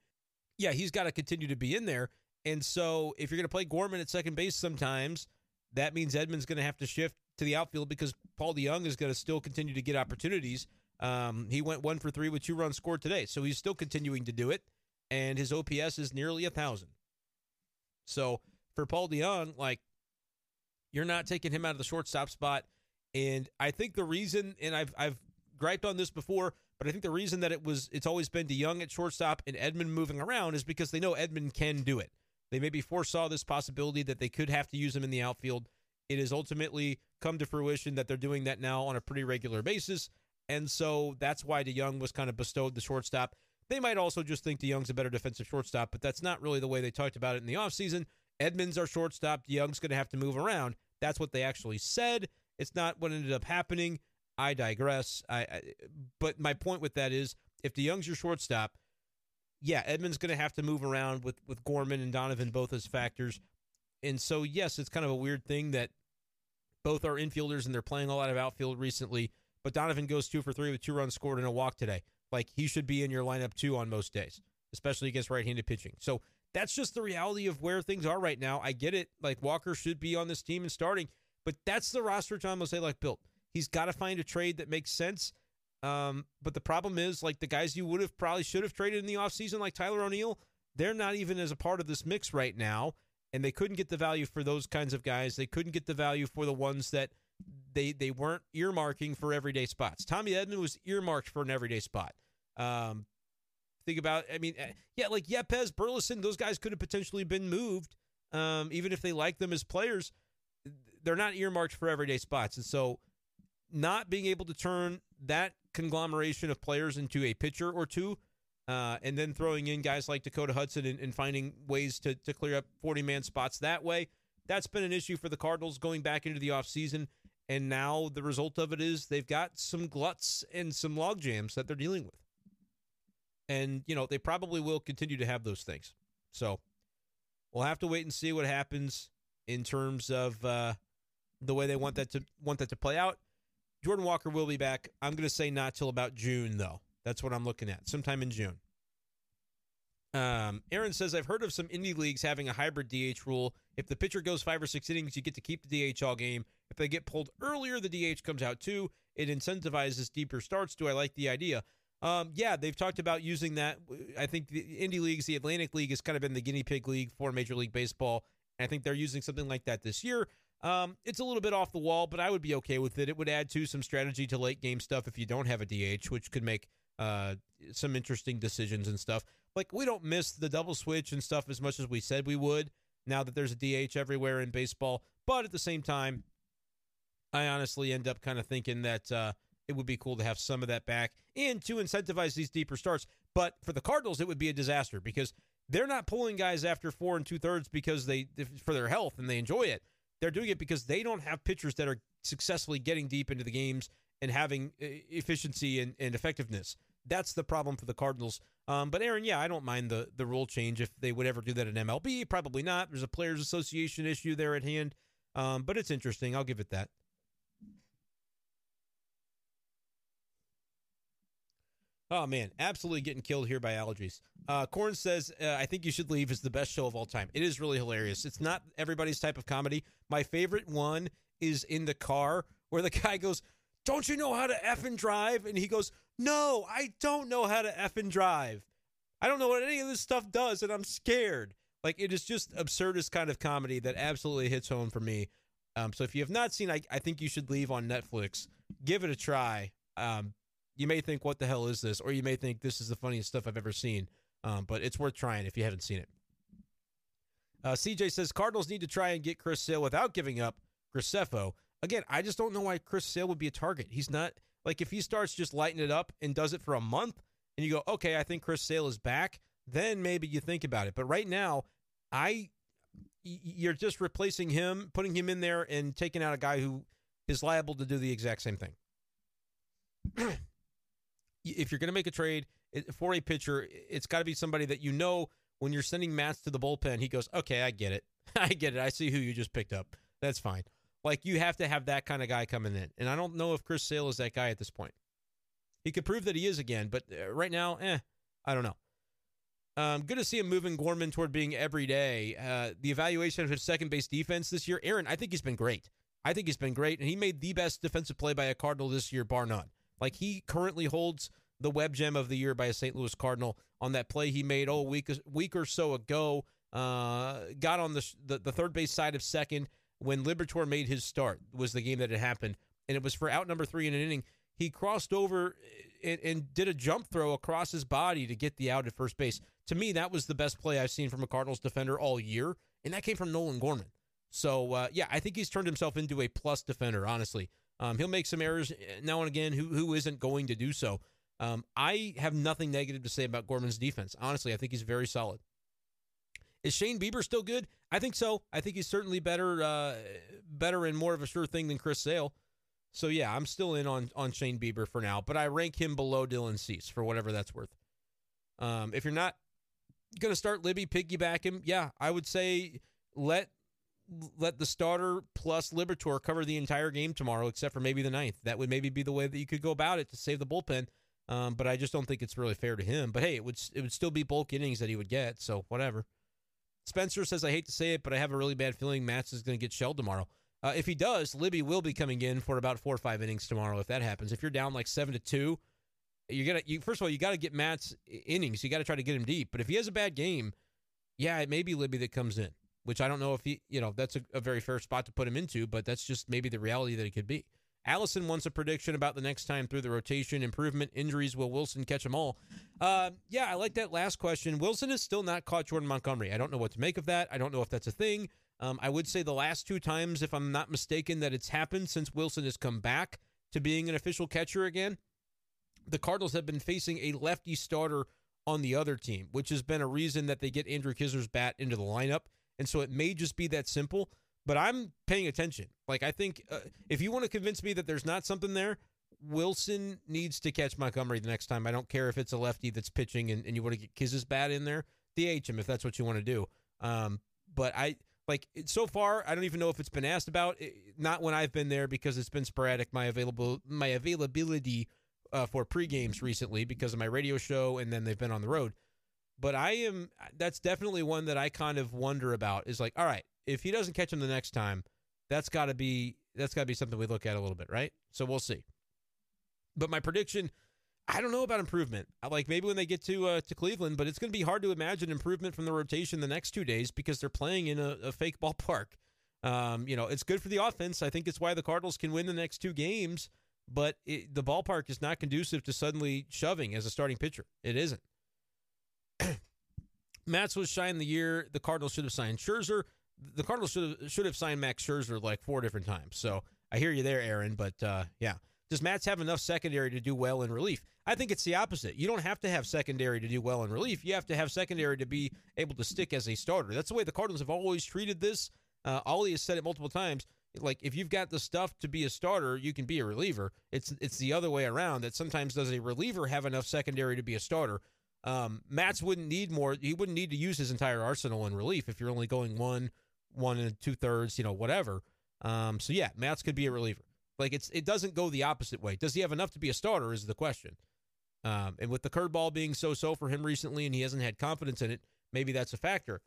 Yeah, he's got to continue to be in there. And so if you're going to play Gorman at second base sometimes, that means Edman's going to have to shift to the outfield because Paul DeJong is going to still continue to get opportunities. Um, he went one for three with two runs scored today. So he's still continuing to do it. And his O P S is nearly one thousand. So for Paul DeJong, like, you're not taking him out of the shortstop spot. And I think the reason, and I've I've griped on this before, but I think the reason that it was it's always been DeJong at shortstop and Edman moving around is because they know Edman can do it. They maybe foresaw this possibility that they could have to use him in the outfield. It has ultimately come to fruition that they're doing that now on a pretty regular basis. And so that's why DeJong was kind of bestowed the shortstop. They might also just think DeJong's a better defensive shortstop, but that's not really the way they talked about it in the offseason. Edman's our shortstop. DeJong's going to have to move around. That's what they actually said. It's not what ended up happening. I digress. I, I but my point with that is, if DeJong's your shortstop, yeah, Edman's going to have to move around with, with Gorman and Donovan both as factors. And so, yes, it's kind of a weird thing that both are infielders and they're playing a lot of outfield recently, but Donovan goes two for three with two runs scored and a walk today. Like, he should be in your lineup, too, on most days, especially against right-handed pitching. So that's just the reality of where things are right now. I get it. Like, Walker should be on this team and starting, but that's the roster John Mozeliak built. He's got to find a trade that makes sense. Um, but the problem is, like, the guys you would have probably should have traded in the offseason, like Tyler O'Neill, they're not even as a part of this mix right now, and they couldn't get the value for those kinds of guys. They couldn't get the value for the ones that they they weren't earmarking for everyday spots. Tommy Edman was earmarked for an everyday spot. Um, think about, I mean, yeah, like Yepez, Burleson, those guys could have potentially been moved. Um, even if they like them as players, they're not earmarked for everyday spots. And so not being able to turn that conglomeration of players into a pitcher or two, uh, and then throwing in guys like Dakota Hudson and, and finding ways to, to clear up forty-man spots that way, that's been an issue for the Cardinals going back into the offseason. And now the result of it is they've got some gluts and some log jams that they're dealing with. And, you know, they probably will continue to have those things. So we'll have to wait and see what happens in terms of uh, the way they want that to want that to play out. Jordan Walker will be back. I'm going to say not till about June, though. That's what I'm looking at, sometime in June. Um, Aaron says, I've heard of some indie leagues having a hybrid D H rule. If the pitcher goes five or six innings, you get to keep the D H all game. If they get pulled earlier, the D H comes out too. It incentivizes deeper starts. Do I like the idea? Um, yeah, they've talked about using that. I think the indie leagues, the Atlantic League has kind of been the guinea pig league for Major League Baseball. And I think they're using something like that this year. Um, it's a little bit off the wall, but I would be okay with it. It would add to some strategy to late game stuff if you don't have a D H, which could make uh, some interesting decisions and stuff. Like, we don't miss the double switch and stuff as much as we said we would now that there's a D H everywhere in baseball. But at the same time, I honestly end up kind of thinking that uh, it would be cool to have some of that back and to incentivize these deeper starts. But for the Cardinals, it would be a disaster because they're not pulling guys after four and two-thirds because they for their health and they enjoy it. They're doing it because they don't have pitchers that are successfully getting deep into the games and having efficiency and, and effectiveness. That's the problem for the Cardinals. Um, but, Aaron, yeah, I don't mind the, the rule change if they would ever do that in M L B. Probably not. There's a Players Association issue there at hand. Um, but it's interesting. I'll give it that. Oh, man, absolutely getting killed here by allergies. Uh, Korn says, uh, I think you should leave is the best show of all time. It is really hilarious. It's not everybody's type of comedy. My favorite one is in the car where the guy goes, don't you know how to effing drive? And he goes, no, I don't know how to effing drive. I don't know what any of this stuff does, and I'm scared. Like, it is just absurdist kind of comedy that absolutely hits home for me. Um, so if you have not seen I, I Think You Should Leave on Netflix, give it a try. Um You may think, what the hell is this? Or you may think, this is the funniest stuff I've ever seen. Um, but it's worth trying if you haven't seen it. Uh, C J says, Cardinals need to try and get Chris Sale without giving up Grisefo. Again, I just don't know why Chris Sale would be a target. He's not, like, if he starts just lighting it up and does it for a month, and you go, okay, I think Chris Sale is back, then maybe you think about it. But right now, I you're just replacing him, putting him in there, and taking out a guy who is liable to do the exact same thing. If you're going to make a trade for a pitcher, it's got to be somebody that you know when you're sending Matz to the bullpen, he goes, okay, I get it. I get it. I see who you just picked up. That's fine. Like, you have to have that kind of guy coming in. And I don't know if Chris Sale is that guy at this point. He could prove that he is again, but right now, eh, I don't know. Um, good to see him moving Gorman toward being every day. Uh, the evaluation of his second base defense this year, Aaron, I think he's been great. I think he's been great, and he made the best defensive play by a Cardinal this year, bar none. Like, he currently holds the web gem of the year by a Saint Louis Cardinal on that play he made, oh, a week, week or so ago, uh, got on the, the the third base side of second when Liberator made his start, was the game that had happened, and it was for out number three in an inning. He crossed over and, and did a jump throw across his body to get the out at first base. To me, that was the best play I've seen from a Cardinals defender all year, and that came from Nolan Gorman. So, uh, yeah, I think he's turned himself into a plus defender, honestly. Um, he'll make some errors now and again. Who who isn't going to do so? Um, I have nothing negative to say about Gorman's defense. Honestly, I think he's very solid. Is Shane Bieber still good? I think so. I think he's certainly better, uh, better and more of a sure thing than Chris Sale. So, yeah, I'm still in on, on Shane Bieber for now, but I rank him below Dylan Cease for whatever that's worth. Um, if you're not going to start Libby, piggyback him, yeah, I would say let... let the starter plus Liberator cover the entire game tomorrow, except for maybe the ninth. That would maybe be the way that you could go about it to save the bullpen. Um, but I just don't think it's really fair to him. But hey, it would it would still be bulk innings that he would get. So whatever. Spencer says, I hate to say it, but I have a really bad feeling Matz is going to get shelled tomorrow. Uh, if he does, Libby will be coming in for about four or five innings tomorrow. If that happens, if you're down like seven to two, you're gonna you first of all you got to get Matz innings. You got to try to get him deep. But if he has a bad game, yeah, it may be Libby that comes in. Which I don't know if he, you know, that's a, a very fair spot to put him into, but that's just maybe the reality that it could be. Allison wants a prediction about the next time through the rotation. Improvement, injuries, will Wilson catch them all? Uh, yeah, I like that last question. Wilson has still not caught Jordan Montgomery. I don't know what to make of that. I don't know if that's a thing. Um, I would say the last two times, if I'm not mistaken, that it's happened since Wilson has come back to being an official catcher again, the Cardinals have been facing a lefty starter on the other team, which has been a reason that they get Andrew Kizer's bat into the lineup. And so it may just be that simple, but I'm paying attention. Like, I think uh, if you want to convince me that there's not something there, Wilson needs to catch Montgomery the next time. I don't care if it's a lefty that's pitching and, and you want to get Kiz's bat in there, D H him if that's what you want to do. Um, but I like it, so far, I don't even know if it's been asked about. It, not when I've been there because it's been sporadic. My available my availability uh, for pregames recently because of my radio show, and then they've been on the road. But I am, that's definitely one that I kind of wonder about is like, all right, if he doesn't catch him the next time, that's got to be, that's got to be something we look at a little bit, right? So we'll see. But my prediction, I don't know about improvement. I like maybe when they get to uh, to Cleveland, but it's going to be hard to imagine improvement from the rotation the next two days because they're playing in a, a fake ballpark. Um, you know, it's good for the offense. I think it's why the Cardinals can win the next two games, but it, the ballpark is not conducive to suddenly shoving as a starting pitcher. It isn't. Matz was shy in the year. The Cardinals should have signed Scherzer. The Cardinals should have, should have signed Max Scherzer like four different times. So I hear you there, Aaron, but uh, yeah. Does Matz have enough secondary to do well in relief? I think it's the opposite. You don't have to have secondary to do well in relief. You have to have secondary to be able to stick as a starter. That's the way the Cardinals have always treated this. Uh, Ollie has said it multiple times. Like, if you've got the stuff to be a starter, you can be a reliever. It's it's the other way around. That sometimes does a reliever have enough secondary to be a starter? Um, Matz wouldn't need more. He wouldn't need to use his entire arsenal in relief if you're only going one, one and two-thirds, you know, whatever. Um, so, yeah, Matz could be a reliever. Like, it's it doesn't go the opposite way. Does he have enough to be a starter is the question. Um, and with the curveball being so-so for him recently and he hasn't had confidence in it, maybe that's a factor.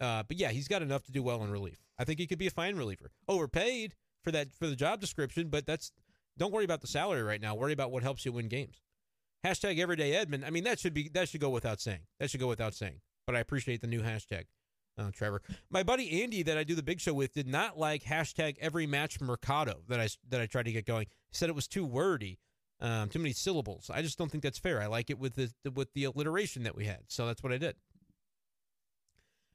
Uh, but, yeah, he's got enough to do well in relief. I think he could be a fine reliever. Overpaid for that for the job description, but that's don't worry about the salary right now. Worry about what helps you win games. Hashtag Everyday Edman. I mean, that should be that should go without saying. That should go without saying. But I appreciate the new hashtag, uh, Trevor. My buddy Andy that I do the big show with did not like hashtag Every Match Mercado that I that I tried to get going. He said it was too wordy, um, too many syllables. I just don't think that's fair. I like it with the with the alliteration that we had, so that's what I did.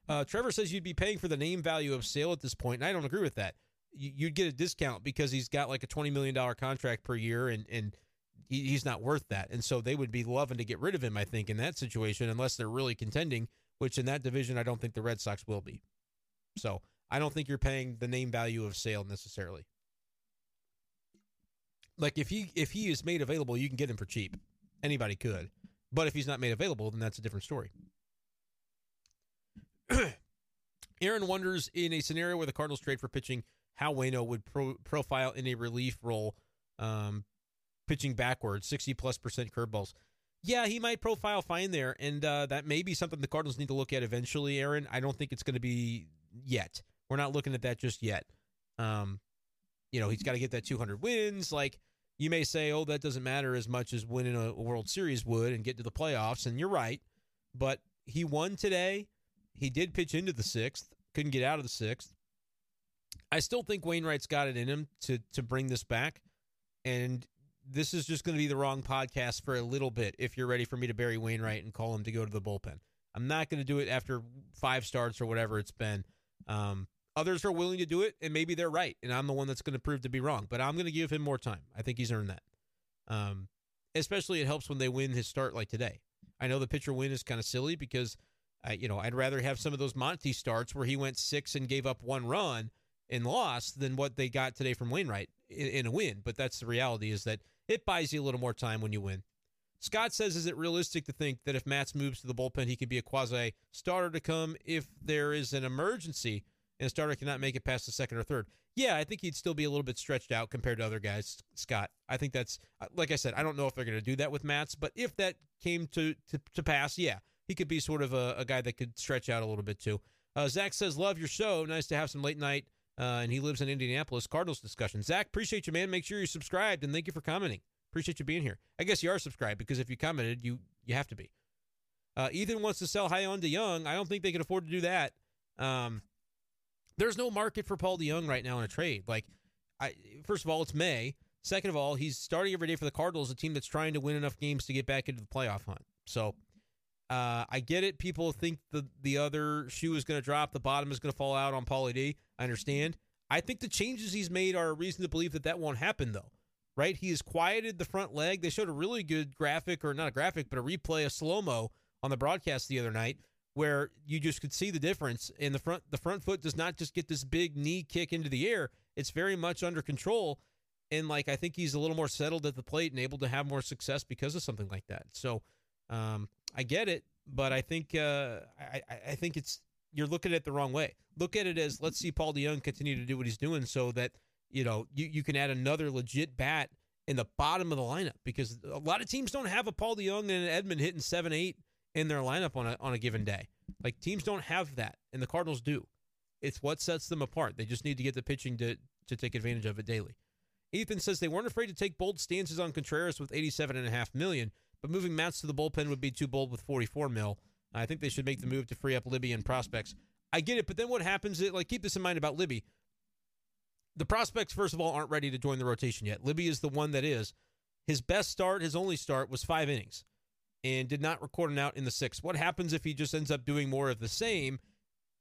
Uh, Trevor says you'd be paying for the name value of Sale at this point, and I don't agree with that. You'd get a discount because he's got like a twenty million dollars contract per year, and and. He's not worth that. And so they would be loving to get rid of him, I think, in that situation, unless they're really contending, which in that division, I don't think the Red Sox will be. So I don't think you're paying the name value of Sale necessarily. Like if he, if he is made available, you can get him for cheap. Anybody could, but if he's not made available, then that's a different story. Aaron wonders in a scenario where the Cardinals trade for pitching, how Waino would pro profile in a relief role, um, pitching backwards, sixty plus percent curveballs. Yeah, he might profile fine there, and uh, that may be something the Cardinals need to look at eventually, Aaron. I don't think it's going to be yet. We're not looking at that just yet. Um, you know, he's got to get that two hundred wins. Like, you may say, oh, that doesn't matter as much as winning a World Series would and get to the playoffs, and you're right. But he won today. He did pitch into the sixth. Couldn't get out of the sixth. I still think Wainwright's got it in him to to bring this back, and this is just going to be the wrong podcast for a little bit if you're ready for me to bury Wainwright and call him to go to the bullpen. I'm not going to do it after five starts or whatever it's been. Um, others are willing to do it, and maybe they're right, and I'm the one that's going to prove to be wrong. But I'm going to give him more time. I think he's earned that. Um, especially it helps when they win his start like today. I know the pitcher win is kind of silly because, I, you know, I'd rather have some of those Monty starts where he went six and gave up one run and lost than what they got today from Wainwright in, in a win. But that's the reality is that it buys you a little more time when you win. Scott says, is it realistic to think that if Matz moves to the bullpen, he could be a quasi-starter to come if there is an emergency and a starter cannot make it past the second or third? Yeah, I think he'd still be a little bit stretched out compared to other guys, Scott. I think that's, like I said, I don't know if they're going to do that with Matz, but if that came to, to, to pass, yeah, he could be sort of a, a guy that could stretch out a little bit too. Uh, Zach says, love your show. Nice to have some late-night Uh, and he lives in Indianapolis, Cardinals discussion. Zach, appreciate you, man. Make sure you're subscribed, and thank you for commenting. Appreciate you being here. I guess you are subscribed because if you commented, you you have to be. Uh, Ethan wants to sell Hyon DeJong. I don't think they can afford to do that. Um, there's no market for Paul DeJong right now in a trade. Like, I first of all, it's May. Second of all, he's starting every day for the Cardinals, a team that's trying to win enough games to get back into the playoff hunt. So uh, I get it. People think the, the other shoe is going to drop. The bottom is going to fall out on Paulie D. I understand. I think the changes he's made are a reason to believe that that won't happen, though, right? He has quieted the front leg. They showed a really good graphic, or not a graphic, but a replay of slow-mo on the broadcast the other night where you just could see the difference. And the front the front foot does not just get this big knee kick into the air. It's very much under control. And, like, I think he's a little more settled at the plate and able to have more success because of something like that. So um, I get it, but I think, uh, I, I think it's... You're looking at it the wrong way. Look at it as, let's see Paul DeJong continue to do what he's doing so that, you know, you, you can add another legit bat in the bottom of the lineup because a lot of teams don't have a Paul DeJong and an Edman hitting seven eight in their lineup on a, on a given day. Like, teams don't have that, and the Cardinals do. It's what sets them apart. They just need to get the pitching to, to take advantage of it daily. Ethan says they weren't afraid to take bold stances on Contreras with eighty-seven point five million dollars, but moving Matz to the bullpen would be too bold with forty-four million dollars. I think they should make the move to free up Libby and prospects. I get it, but then what happens is, like, keep this in mind about Libby. The prospects, first of all, aren't ready to join the rotation yet. Libby is the one that is. His best start, his only start, was five innings and did not record an out in the sixth. What happens if he just ends up doing more of the same?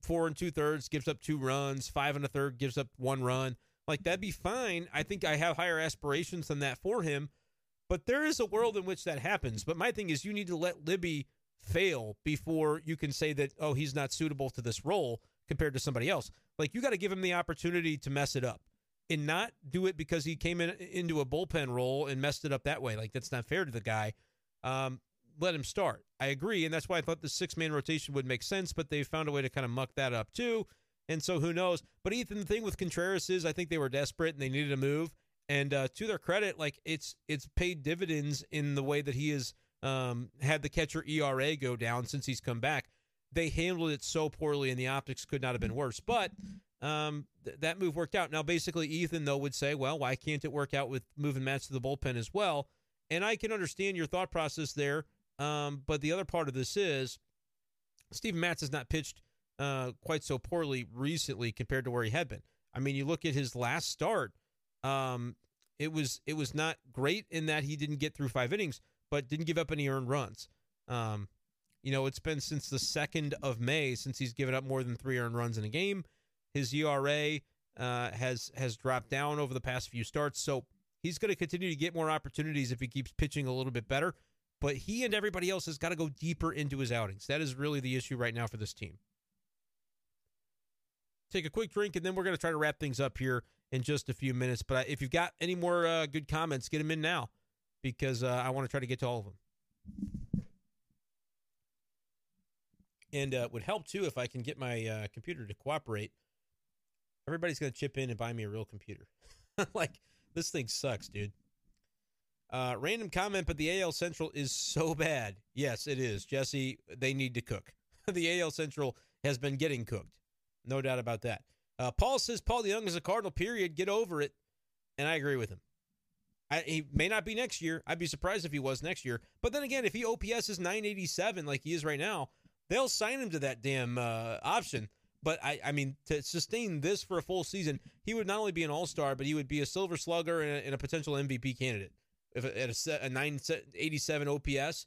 Four and two-thirds, gives up two runs. Five and a third, gives up one run. Like, that'd be fine. I think I have higher aspirations than that for him. But there is a world in which that happens. But my thing is, you need to let Libby fail before you can say that, oh, he's not suitable to this role compared to somebody else. Like, you got to give him the opportunity to mess it up and not do it because he came in into a bullpen role and messed it up that way. Like, that's not fair to the guy. Um, let him start. I agree, and that's why I thought the six-man rotation would make sense, but they found a way to kind of muck that up too, and so who knows. But Ethan, the thing with Contreras is I think they were desperate and they needed a move, and uh, to their credit, like it's it's paid dividends in the way that he has um, had the catcher E R A go down since he's come back. They handled it so poorly, and the optics could not have been worse, but um, th- that move worked out. Now, basically, Ethan, though, would say, well, why can't it work out with moving Matz to the bullpen as well? And I can understand your thought process there. Um, but the other part of this is Steven Matz has not pitched uh, quite so poorly recently compared to where he had been. I mean, you look at his last start, um, it was it was not great in that he didn't get through five innings, but didn't give up any earned runs. Um, you know, it's been since the second of May since he's given up more than three earned runs in a game. His E R A uh, has, has dropped down over the past few starts, so he's going to continue to get more opportunities if he keeps pitching a little bit better. But he and everybody else has got to go deeper into his outings. That is really the issue right now for this team. Take a quick drink, and then we're going to try to wrap things up here in just a few minutes. But if you've got any more uh, good comments, get them in now, because uh, I want to try to get to all of them. And it uh, would help, too, if I can get my uh, computer to cooperate. Everybody's going to chip in and buy me a real computer. Like, this thing sucks, dude. Uh, random comment, but the A L Central is so bad. Yes, it is. Jesse, they need to cook. The A L Central has been getting cooked. No doubt about that. Uh, Paul says, Paul DeJong is a Cardinal, period. Get over it. And I agree with him. I, he may not be next year. I'd be surprised if he was next year. But then again, if he O P S is nine eighty-seven like he is right now, they'll sign him to that damn uh, option. But, I, I mean, to sustain this for a full season, he would not only be an all-star, but he would be a silver slugger and a, and a potential M V P candidate. If at a, a nine eighty-seven O P S,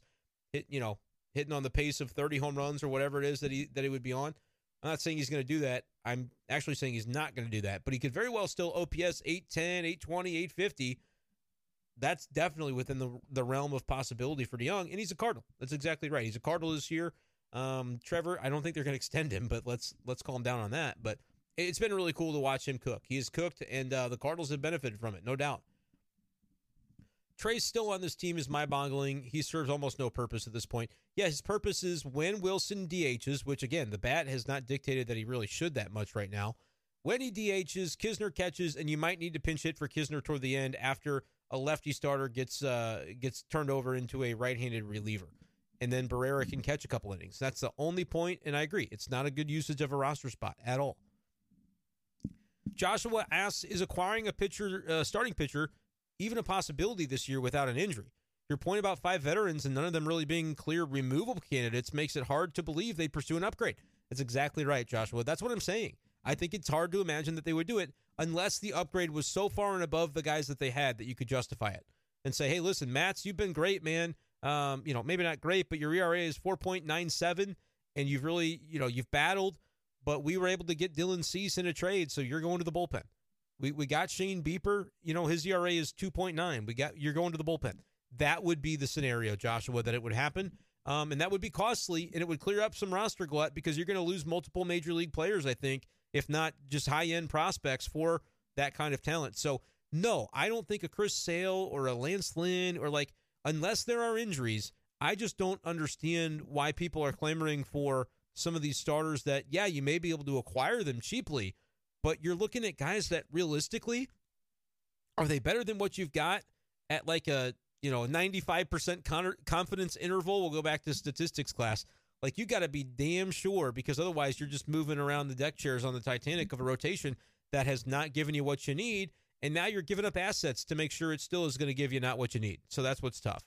hit, you know, hitting on the pace of thirty home runs or whatever it is that he that he would be on. I'm not saying he's going to do that. I'm actually saying he's not going to do that. But he could very well still O P S eight ten, eight twenty, eight fifty. That's definitely within the the realm of possibility for DeJong. And he's a Cardinal. That's exactly right. He's a Cardinal this year. Um, Trevor, I don't think they're going to extend him, but let's let's calm down on that. But it's been really cool to watch him cook. He has cooked, and uh, the Cardinals have benefited from it, no doubt. Trey's still on this team is mind-boggling. He serves almost no purpose at this point. Yeah, his purpose is when Wilson D Hs, which, again, the bat has not dictated that he really should that much right now. When he D Hs, Kisner catches, and you might need to pinch hit for Kisner toward the end after a lefty starter gets uh, gets turned over into a right-handed reliever. And then Barrera can catch a couple innings. That's the only point, and I agree. It's not a good usage of a roster spot at all. Joshua asks, is acquiring a pitcher, uh, starting pitcher, even a possibility this year without an injury? Your point about five veterans and none of them really being clear removal candidates makes it hard to believe they pursue an upgrade. That's exactly right, Joshua. That's what I'm saying. I think it's hard to imagine that they would do it unless the upgrade was so far and above the guys that they had that you could justify it and say, hey, listen, Matz, you've been great, man. Um, you know, maybe not great, but your E R A is four point nine seven and you've really, you know, you've battled, but we were able to get Dylan Cease in a trade, so you're going to the bullpen. We we got Shane Bieber. You know, his E R A is two point nine. We got you're going to the bullpen. That would be the scenario, Joshua, that it would happen. Um, and that would be costly, and it would clear up some roster glut because you're going to lose multiple major league players, I think, if not just high-end prospects for that kind of talent. So, no, I don't think a Chris Sale or a Lance Lynn or, like, unless there are injuries, I just don't understand why people are clamoring for some of these starters that, yeah, you may be able to acquire them cheaply, but you're looking at guys that realistically, are they better than what you've got at like a, you know, ninety-five percent con- confidence interval? We'll go back to statistics class. Like, you got to be damn sure, because otherwise you're just moving around the deck chairs on the Titanic of a rotation that has not given you what you need. And now you're giving up assets to make sure it still is going to give you not what you need. So that's what's tough.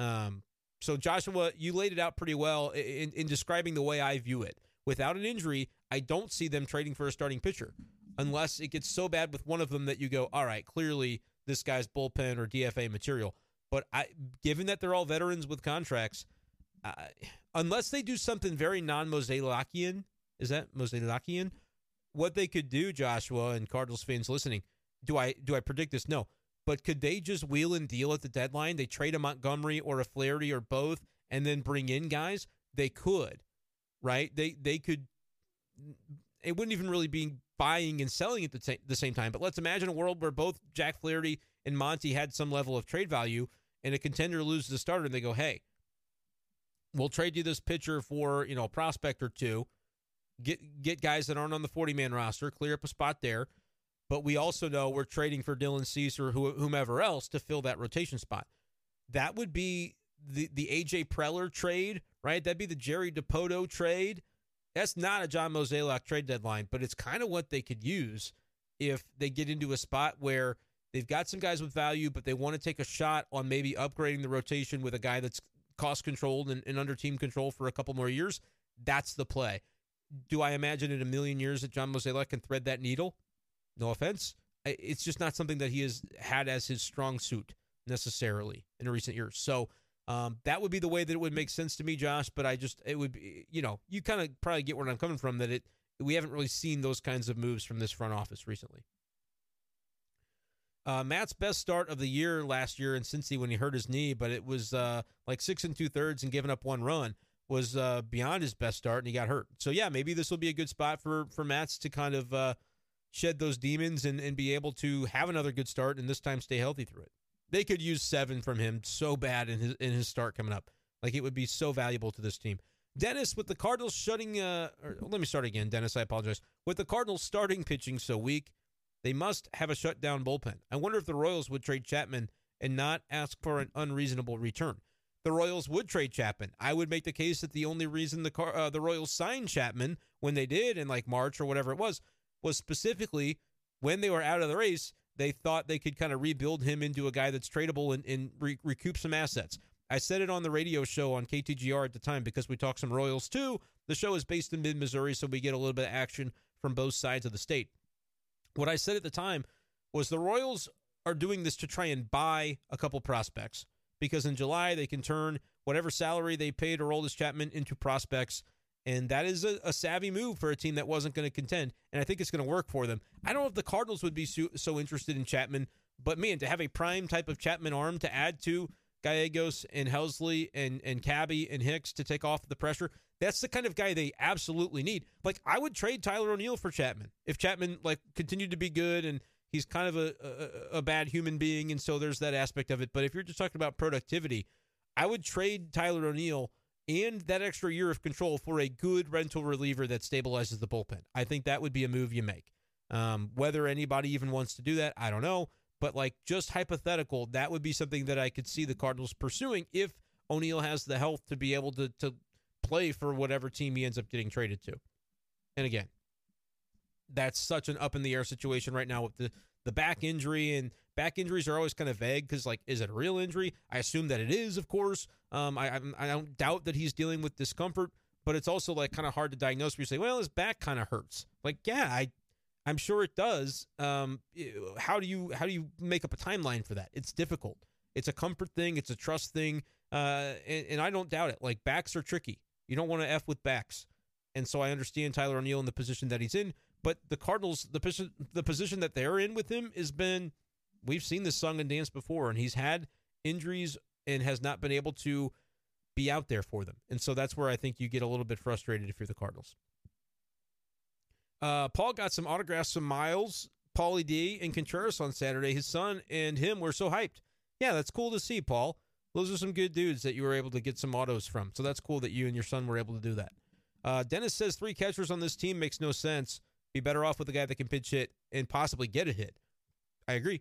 Um, so Joshua, you laid it out pretty well in, in describing the way I view it. Without an injury, I don't see them trading for a starting pitcher unless it gets so bad with one of them that you go, all right, clearly this guy's bullpen or D F A material. But I, given that they're all veterans with contracts, uh, unless they do something very non-Mozeliakian, is that Mozeliakian? what they could do, Joshua, and Cardinals fans listening, do I do I predict this? No. But could they just wheel and deal at the deadline? They trade a Montgomery or a Flaherty or both and then bring in guys? They could, right? They they could. It wouldn't even really be buying and selling at the, t- the same time. But let's imagine a world where both Jack Flaherty and Monty had some level of trade value, and a contender loses the starter, and they go, hey, we'll trade you this pitcher for, you know, a prospect or two, get get guys that aren't on the forty-man roster, clear up a spot there. But we also know we're trading for Dylan Cease or wh- whomever else to fill that rotation spot. That would be the, the A J Preller trade, right? That'd be the Jerry DiPoto trade. That's not a John Mozeliak trade deadline, but it's kind of what they could use if they get into a spot where they've got some guys with value, but they want to take a shot on maybe upgrading the rotation with a guy that's cost-controlled and, and under team control for a couple more years. That's the play. Do I imagine in a million years that John Mozeliak can thread that needle? No offense. It's just not something that he has had as his strong suit necessarily in recent years. So um, that would be the way that it would make sense to me, Josh, but I just, it would be, you know, you kind of probably get where I'm coming from, that it we haven't really seen those kinds of moves from this front office recently. Uh, Matt's best start of the year last year in Cincy when he hurt his knee, but it was uh, like six and two thirds and giving up one run was uh, beyond his best start, and he got hurt. So yeah, maybe this will be a good spot for, for Matt's to kind of uh, shed those demons and, and be able to have another good start and this time stay healthy through it. They could use seven from him so bad in his in his start coming up. Like, it would be so valuable to this team. Dennis, with the Cardinals shutting uh, – or let me start again, Dennis, I apologize. With the Cardinals starting pitching so weak, they must have a shutdown bullpen. I wonder if the Royals would trade Chapman and not ask for an unreasonable return. The Royals would trade Chapman. I would make the case that the only reason the car, uh, the Royals signed Chapman when they did in like March or whatever it was, was specifically when they were out of the race, they thought they could kind of rebuild him into a guy that's tradable and, and re- recoup some assets. I said it on the radio show on K T G R at the time because we talked some Royals too. The show is based in mid-Missouri, so we get a little bit of action from both sides of the state. What I said at the time was the Royals are doing this to try and buy a couple prospects because in July they can turn whatever salary they paid Aroldis Chapman into prospects, and that is a, a savvy move for a team that wasn't going to contend, and I think it's going to work for them. I don't know if the Cardinals would be so, so interested in Chapman, but man, to have a prime type of Chapman arm to add to Gallegos and Helsley and, and Cabby and Hicks to take off the pressure, that's the kind of guy they absolutely need. Like, I would trade Tyler O'Neill for Chapman if Chapman, like, continued to be good, and he's kind of a, a, a bad human being, and so there's that aspect of it. But if you're just talking about productivity, I would trade Tyler O'Neill and that extra year of control for a good rental reliever that stabilizes the bullpen. I think that would be a move you make. Um, whether anybody even wants to do that, I don't know. But, like, just hypothetical, that would be something that I could see the Cardinals pursuing if O'Neill has the health to be able to, to play for whatever team he ends up getting traded to. And, again, that's such an up-in-the-air situation right now with the, the back injury, and back injuries are always kind of vague because, like, is it a real injury? I assume that it is, of course. Um, I, I don't doubt that he's dealing with discomfort, but it's also, like, kind of hard to diagnose where you say, well, his back kind of hurts. Like, yeah, I – I'm sure it does. Um, how do you how do you make up a timeline for that? It's difficult. It's a comfort thing. It's a trust thing. Uh, and, and I don't doubt it. Like, backs are tricky. You don't want to F with backs. And so I understand Tyler O'Neill in the position that he's in. But the Cardinals, the position the position that they're in with him has been, we've seen this song and dance before, and he's had injuries and has not been able to be out there for them. And so that's where I think you get a little bit frustrated if you're the Cardinals. Uh, Paul got some autographs from Miles, Paulie D, and Contreras on Saturday. His son and him were so hyped. Yeah, that's cool to see, Paul. Those are some good dudes that you were able to get some autos from. So that's cool that you and your son were able to do that. Uh, Dennis says three catchers on this team makes no sense. Be better off with a guy that can pitch hit and possibly get a hit. I agree.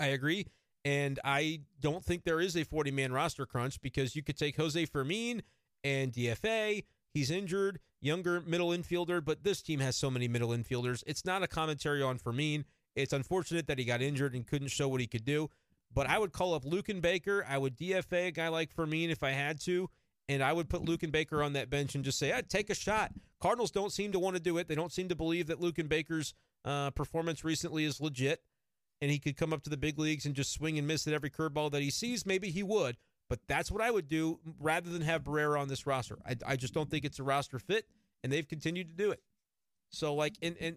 I agree. And I don't think there is a forty-man roster crunch because you could take Jose Fermin and D F A. He's injured, younger middle infielder, but this team has so many middle infielders. It's not a commentary on Fermin. It's unfortunate that he got injured and couldn't show what he could do, but I would call up Luke and Baker. I would D F A a guy like Fermin if I had to, and I would put Luke and Baker on that bench and just say, hey, take a shot. Cardinals don't seem to want to do it. They don't seem to believe that Luke and Baker's uh, performance recently is legit, and he could come up to the big leagues and just swing and miss at every curveball that he sees. Maybe he would. But that's what I would do rather than have Barrera on this roster. I, I just don't think it's a roster fit, and they've continued to do it. So, like, and, and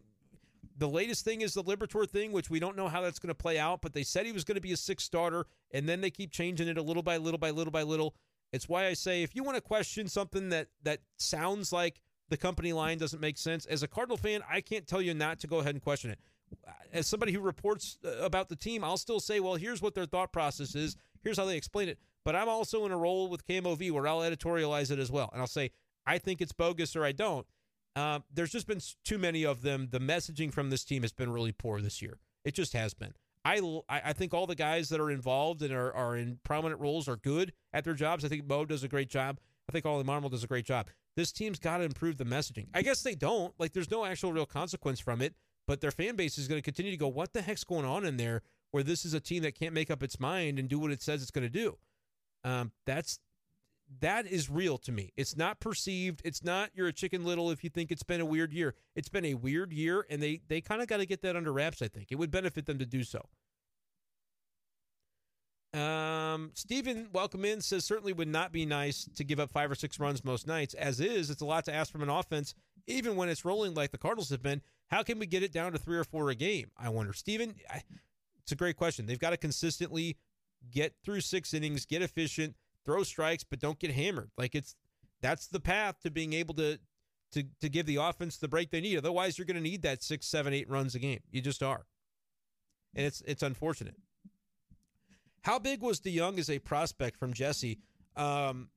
the latest thing is the Liberator thing, which we don't know how that's going to play out, but they said he was going to be a sixth starter, and then they keep changing it a little by little by little by little. It's why I say if you want to question something that that sounds like the company line doesn't make sense, as a Cardinal fan, I can't tell you not to go ahead and question it. As somebody who reports about the team, I'll still say, well, here's what their thought process is. Here's how they explain it. But I'm also in a role with K M O V where I'll editorialize it as well. And I'll say, I think it's bogus or I don't. Uh, there's just been too many of them. The messaging from this team has been really poor this year. It just has been. I, I think all the guys that are involved and are, are in prominent roles are good at their jobs. I think Mo does a great job. I think Ollie Marmol does a great job. This team's got to improve the messaging. I guess they don't. Like, there's no actual real consequence from it. But their fan base is going to continue to go, what the heck's going on in there where this is a team that can't make up its mind and do what it says it's going to do? Um, that's that is real to me. It's not perceived. It's not you're a Chicken Little if you think it's been a weird year. It's been a weird year, and they, they kind of got to get that under wraps, I think. It would benefit them to do so. Um, Steven, welcome in, says certainly would not be nice to give up five or six runs most nights. As is, it's a lot to ask from an offense, even when it's rolling like the Cardinals have been. How can we get it down to three or four a game? I wonder. Steven, I, it's a great question. They've got to consistently get through six innings, get efficient, throw strikes, but don't get hammered. Like it's that's the path to being able to to to give the offense the break they need. Otherwise, you're going to need that six, seven, eight runs a game. You just are. And it's it's unfortunate. How big was DeJong as a prospect from Jesse? Um,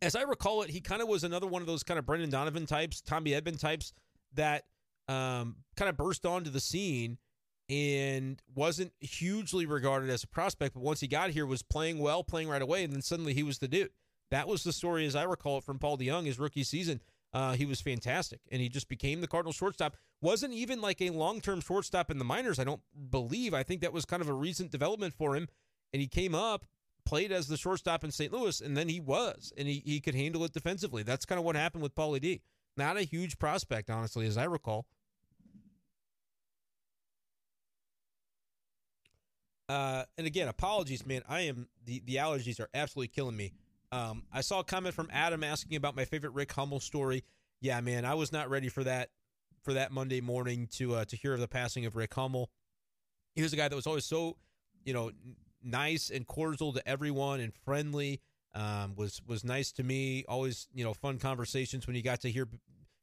as I recall it, he kind of was another one of those kind of Brendan Donovan types, Tommy Edman types that Um, kind of burst onto the scene and wasn't hugely regarded as a prospect, but once he got here was playing well, playing right away, and then suddenly he was the dude. That was the story, as I recall it, from Paul DeJong his rookie season. Uh, he was fantastic, and he just became the Cardinal shortstop. Wasn't even like a long-term shortstop in the minors, I don't believe. I think that was kind of a recent development for him, and he came up, played as the shortstop in Saint Louis, and then he was, and he, he could handle it defensively. That's kind of what happened with Paulie D. Not a huge prospect, honestly, as I recall. Uh, and again, apologies, man. I am the, the allergies are absolutely killing me. Um, I saw a comment from Adam asking about my favorite Rick Hummel story. Yeah, man, I was not ready for that for that Monday morning to uh, to hear of the passing of Rick Hummel. He was a guy that was always so, you know, nice and cordial to everyone and friendly. Um, was was nice to me. Always, you know, fun conversations when you got to hear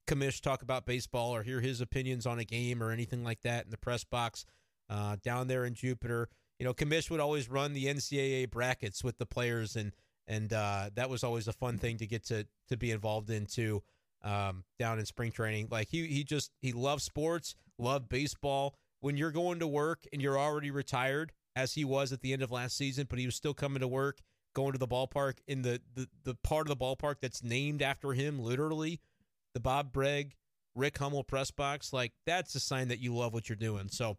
Kamish talk about baseball or hear his opinions on a game or anything like that in the press box uh, down there in Jupiter. You know, Kamish would always run the N C double A brackets with the players, and and uh, that was always a fun thing to get to to be involved in too, um, down in spring training. Like he he just he loved sports, loved baseball. When you're going to work and you're already retired, as he was at the end of last season, but he was still coming to work, going to the ballpark in the the the part of the ballpark that's named after him, literally, the Bob Bregg, Rick Hummel press box. Like that's a sign that you love what you're doing. So.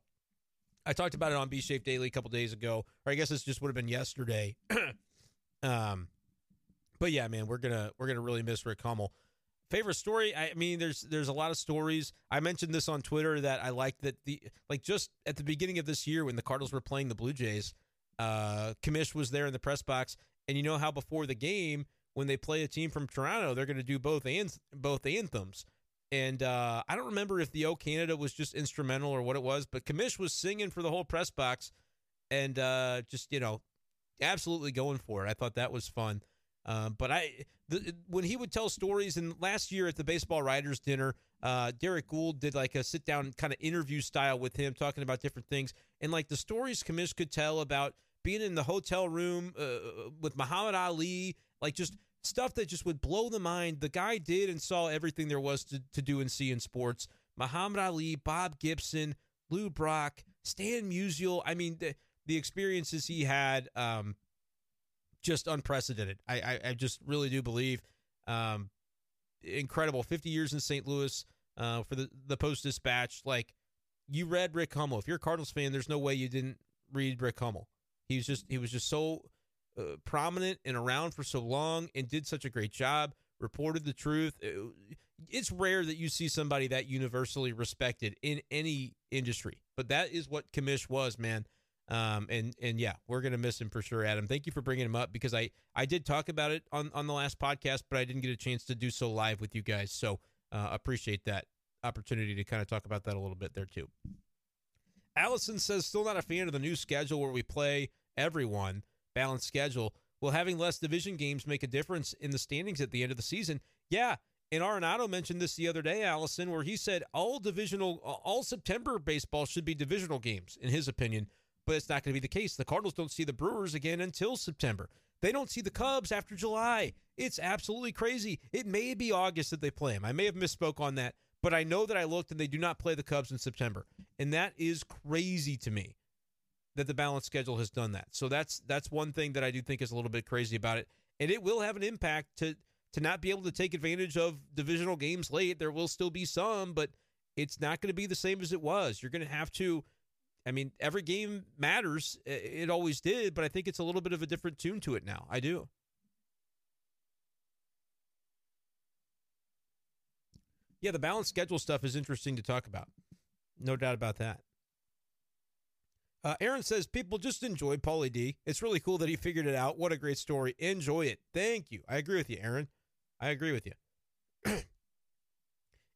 I talked about it on B-Shape Daily a couple days ago, or I guess this just would have been yesterday. um, but yeah, man, we're gonna we're gonna really miss Rick Hummel. Favorite story? I mean, there's there's a lot of stories. I mentioned this on Twitter that I liked that the like just at the beginning of this year when the Cardinals were playing the Blue Jays, uh, Kamish was there in the press box, and you know how before the game when they play a team from Toronto, they're gonna do both anth- both anthems. And uh, I don't remember if the O Canada was just instrumental or what it was, but Kamish was singing for the whole press box and uh, just, you know, absolutely going for it. I thought that was fun. Uh, but I, the, when he would tell stories, and last year at the Baseball Writers Dinner, uh, Derek Gould did like a sit-down kind of interview style with him talking about different things. And like the stories Kamish could tell about being in the hotel room uh, with Muhammad Ali, like just stuff that just would blow the mind. The guy did and saw everything there was to, to do and see in sports. Muhammad Ali, Bob Gibson, Lou Brock, Stan Musial. I mean, the, the experiences he had, um, just unprecedented. I, I, I just really do believe um, incredible. fifty years in Saint Louis uh, for the, the Post-Dispatch. Like, you read Rick Hummel. If you're a Cardinals fan, there's no way you didn't read Rick Hummel. He was just, he was just so... Uh, prominent and around for so long and did such a great job, reported the truth. It, it's rare that you see somebody that universally respected in any industry, but that is what Kamish was, man. Um, and, and yeah, we're going to miss him for sure. Adam, thank you for bringing him up because I, I did talk about it on, on the last podcast, but I didn't get a chance to do so live with you guys. So uh, appreciate that. opportunity to kind of talk about that a little bit there too. Allison says, still not a fan of the new schedule where we play everyone, balanced schedule. Will having less division games make a difference in the standings at the end of the season? Yeah, and Arenado mentioned this the other day, Allison, where he said all divisional, all September baseball should be divisional games, in his opinion, but it's not going to be the case. The Cardinals don't see the Brewers again until September. They don't see the Cubs after July. It's absolutely crazy. It may be August that they play them. I may have misspoke on that, but I know that I looked and they do not play the Cubs in September. And that is crazy to me that the balanced schedule has done that. So that's that's one thing that I do think is a little bit crazy about it. And it will have an impact to to not be able to take advantage of divisional games late. There will still be some, but it's not going to be the same as it was. You're going to have to, I mean, every game matters. It always did, but I think it's a little bit of a different tune to it now. I do. Yeah, the balanced schedule stuff is interesting to talk about. No doubt about that. Uh, Aaron says, people just enjoy Paulie D. It's really cool that he figured it out. What a great story. Enjoy it. Thank you. I agree with you, Aaron. I agree with you.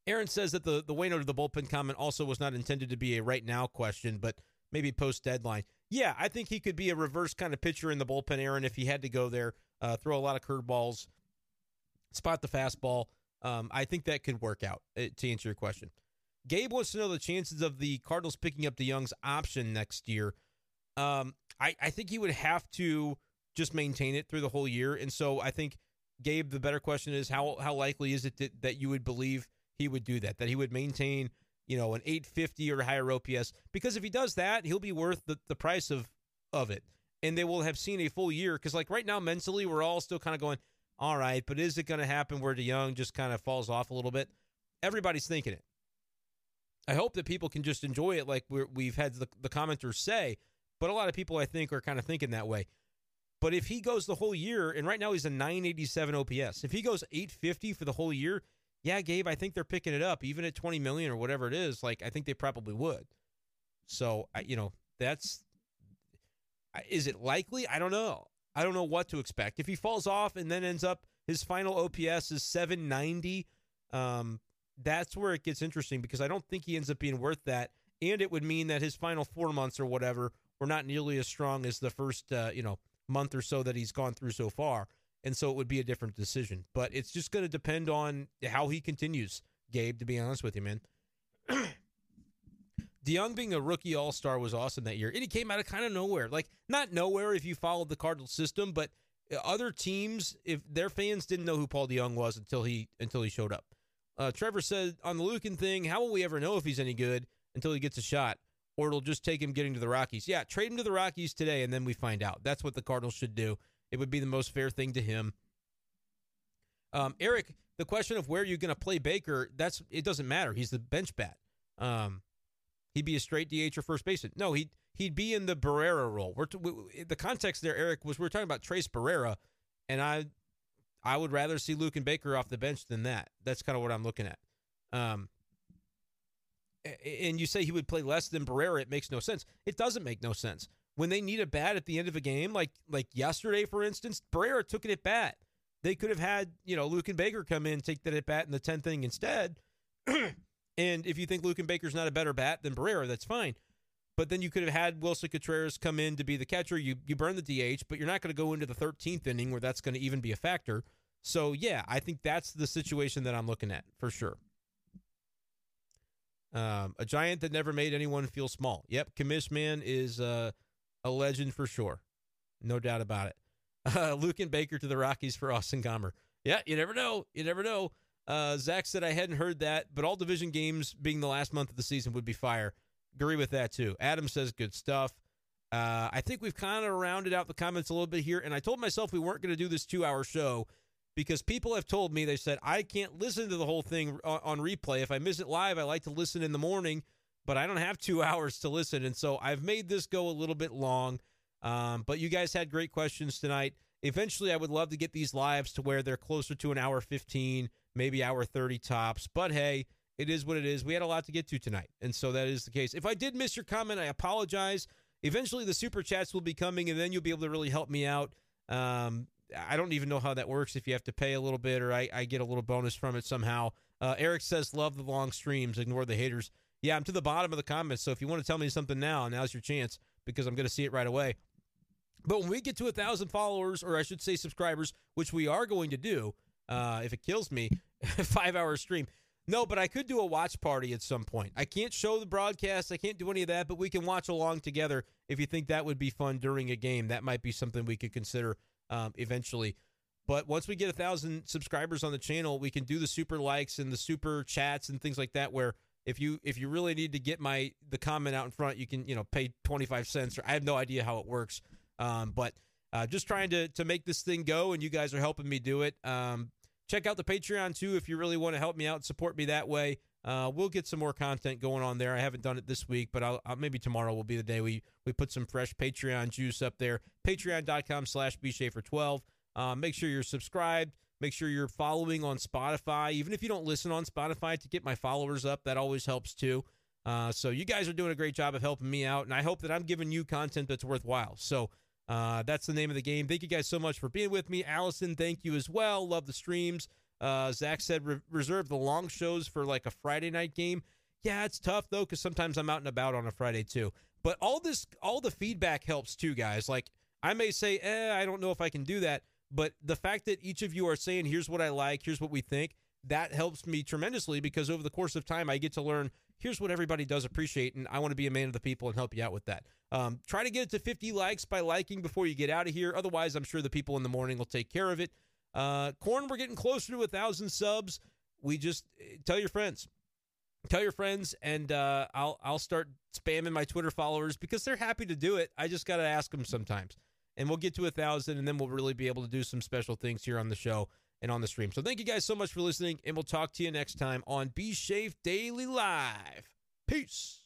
Aaron says that the, the Waino to the bullpen comment also was not intended to be a right now question, but maybe post-deadline. Yeah, I think he could be a reverse kind of pitcher in the bullpen, Aaron, if he had to go there, uh, throw a lot of curveballs, spot the fastball. Um, I think that could work out, uh, to answer your question. Gabe wants to know the chances of the Cardinals picking up DeJong's option next year. Um, I, I think he would have to just maintain it through the whole year. And so I think, Gabe, the better question is how how likely is it that, that you would believe he would do that, that he would maintain, you know, an eight fifty or higher O P S, because if he does that, he'll be worth the, the price of, of it. And they will have seen a full year. Cause like right now, mentally, we're all still kind of going, all right, but is it going to happen where DeJong just kind of falls off a little bit? Everybody's thinking it. I hope that people can just enjoy it. Like we're, we've had the, the commenters say, but a lot of people I think are kind of thinking that way. But if he goes the whole year, and right now he's a nine eighty-seven O P S, if he goes eight fifty for the whole year, yeah, Gabe, I think they're picking it up, even at twenty million or whatever it is. Like, I think they probably would. So, I, you know, that's, is it likely? I don't know. I don't know what to expect. If he falls off and then ends up, his final O P S is seven ninety, um, that's where it gets interesting, because I don't think he ends up being worth that. And it would mean that his final four months or whatever were not nearly as strong as the first, uh, you know, month or so that he's gone through so far. And so it would be a different decision. But it's just going to depend on how he continues, Gabe, to be honest with you, man. DeJong being a rookie all-star was awesome that year. And he came out of kind of nowhere. Like, not nowhere if you followed the Cardinals system, but other teams, if their fans didn't know who Paul DeJong was until he until he showed up. Uh, Trevor said, on the Lucan thing, how will we ever know if he's any good until he gets a shot? Or it'll just take him getting to the Rockies. Yeah, trade him to the Rockies today, and then we find out. That's what the Cardinals should do. It would be the most fair thing to him. Um, Eric, the question of where you're going to play Baker, that's it doesn't matter. He's the bench bat. Um, he'd be a straight D H or first baseman. No, he'd, he'd be in the Barrera role. We're t- we, the context there, Eric, was we were talking about Trace Barrera, and I I would rather see Luke and Baker off the bench than that. That's kind of what I'm looking at. Um, and you say he would play less than Barrera. It makes no sense. It doesn't make no sense. When they need a bat at the end of a game, like like yesterday, for instance, Barrera took it at bat. They could have had, you know, Luke and Baker come in, take that at bat in the tenth inning instead. And if you think Luke and Baker's not a better bat than Barrera, that's fine. But then you could have had Wilson Contreras come in to be the catcher. You you burn the D H, but you're not going to go into the thirteenth inning where that's going to even be a factor. So, yeah, I think that's the situation that I'm looking at for sure. Um, a giant that never made anyone feel small. Yep, Commish Man is... Uh, a legend for sure. No doubt about it. Uh, Luke and Baker to the Rockies for Austin Gomer. Yeah, you never know. You never know. Uh, Zach said, I hadn't heard that, but all division games being the last month of the season would be fire. Agree with that, too. Adam says good stuff. Uh, I think we've kind of rounded out the comments a little bit here, and I told myself we weren't going to do this two-hour show because people have told me, they said, I can't listen to the whole thing on, on replay. If I miss it live, I like to listen in the morning, but I don't have two hours to listen, and so I've made this go a little bit long. Um, but you guys had great questions tonight. Eventually, I would love to get these lives to where they're closer to an hour fifteen, maybe hour thirty tops. But, hey, it is what it is. We had a lot to get to tonight, and so that is the case. If I did miss your comment, I apologize. Eventually, the Super Chats will be coming, and then you'll be able to really help me out. Um, I don't even know how that works, if you have to pay a little bit or I, I get a little bonus from it somehow. Uh, Eric says, love the long streams, ignore the haters. Yeah, I'm to the bottom of the comments, so if you want to tell me something now, now's your chance, because I'm going to see it right away. But when we get to one thousand followers, or I should say subscribers, which we are going to do, uh, if it kills me, five-hour stream. No, but I could do a watch party at some point. I can't show the broadcast. I can't do any of that, but we can watch along together if you think that would be fun during a game. That might be something we could consider um, eventually. But once we get one thousand subscribers on the channel, we can do the super likes and the super chats and things like that, where if you if you really need to get my the comment out in front, you can you know pay twenty-five cents. Or I have no idea how it works. Um, but uh, just trying to, to make this thing go, and you guys are helping me do it. Um, check out the Patreon, too, if you really want to help me out and support me that way. Uh, we'll get some more content going on there. I haven't done it this week, but I'll, I'll, maybe tomorrow will be the day we, we put some fresh Patreon juice up there. Patreon.com slash BShafer12. Uh, make sure you're subscribed. Make sure you're following on Spotify. Even if you don't listen on Spotify, to get my followers up, that always helps, too. Uh, so you guys are doing a great job of helping me out, and I hope that I'm giving you content that's worthwhile. So Uh, that's the name of the game. Thank you guys so much for being with me. Allison, thank you as well. Love the streams. Uh, Zach said re- reserve the long shows for like a Friday night game. Yeah, it's tough though, because sometimes I'm out and about on a Friday too. But all this, all the feedback helps too, guys. Like I may say, eh, I don't know if I can do that. But the fact that each of you are saying, here's what I like, here's what we think, that helps me tremendously, because over the course of time, I get to learn, here's what everybody does appreciate, and I want to be a man of the people and help you out with that. Um, try to get it to fifty likes by liking before you get out of here. Otherwise, I'm sure the people in the morning will take care of it. Uh, Corn, we're getting closer to one thousand subs. We just uh, tell your friends. Tell your friends, and uh, I'll I'll start spamming my Twitter followers, because they're happy to do it. I just got to ask them sometimes. And we'll get to one thousand, and then we'll really be able to do some special things here on the show and on the stream. So thank you guys so much for listening, and we'll talk to you next time on B-Shape Daily Live. Peace.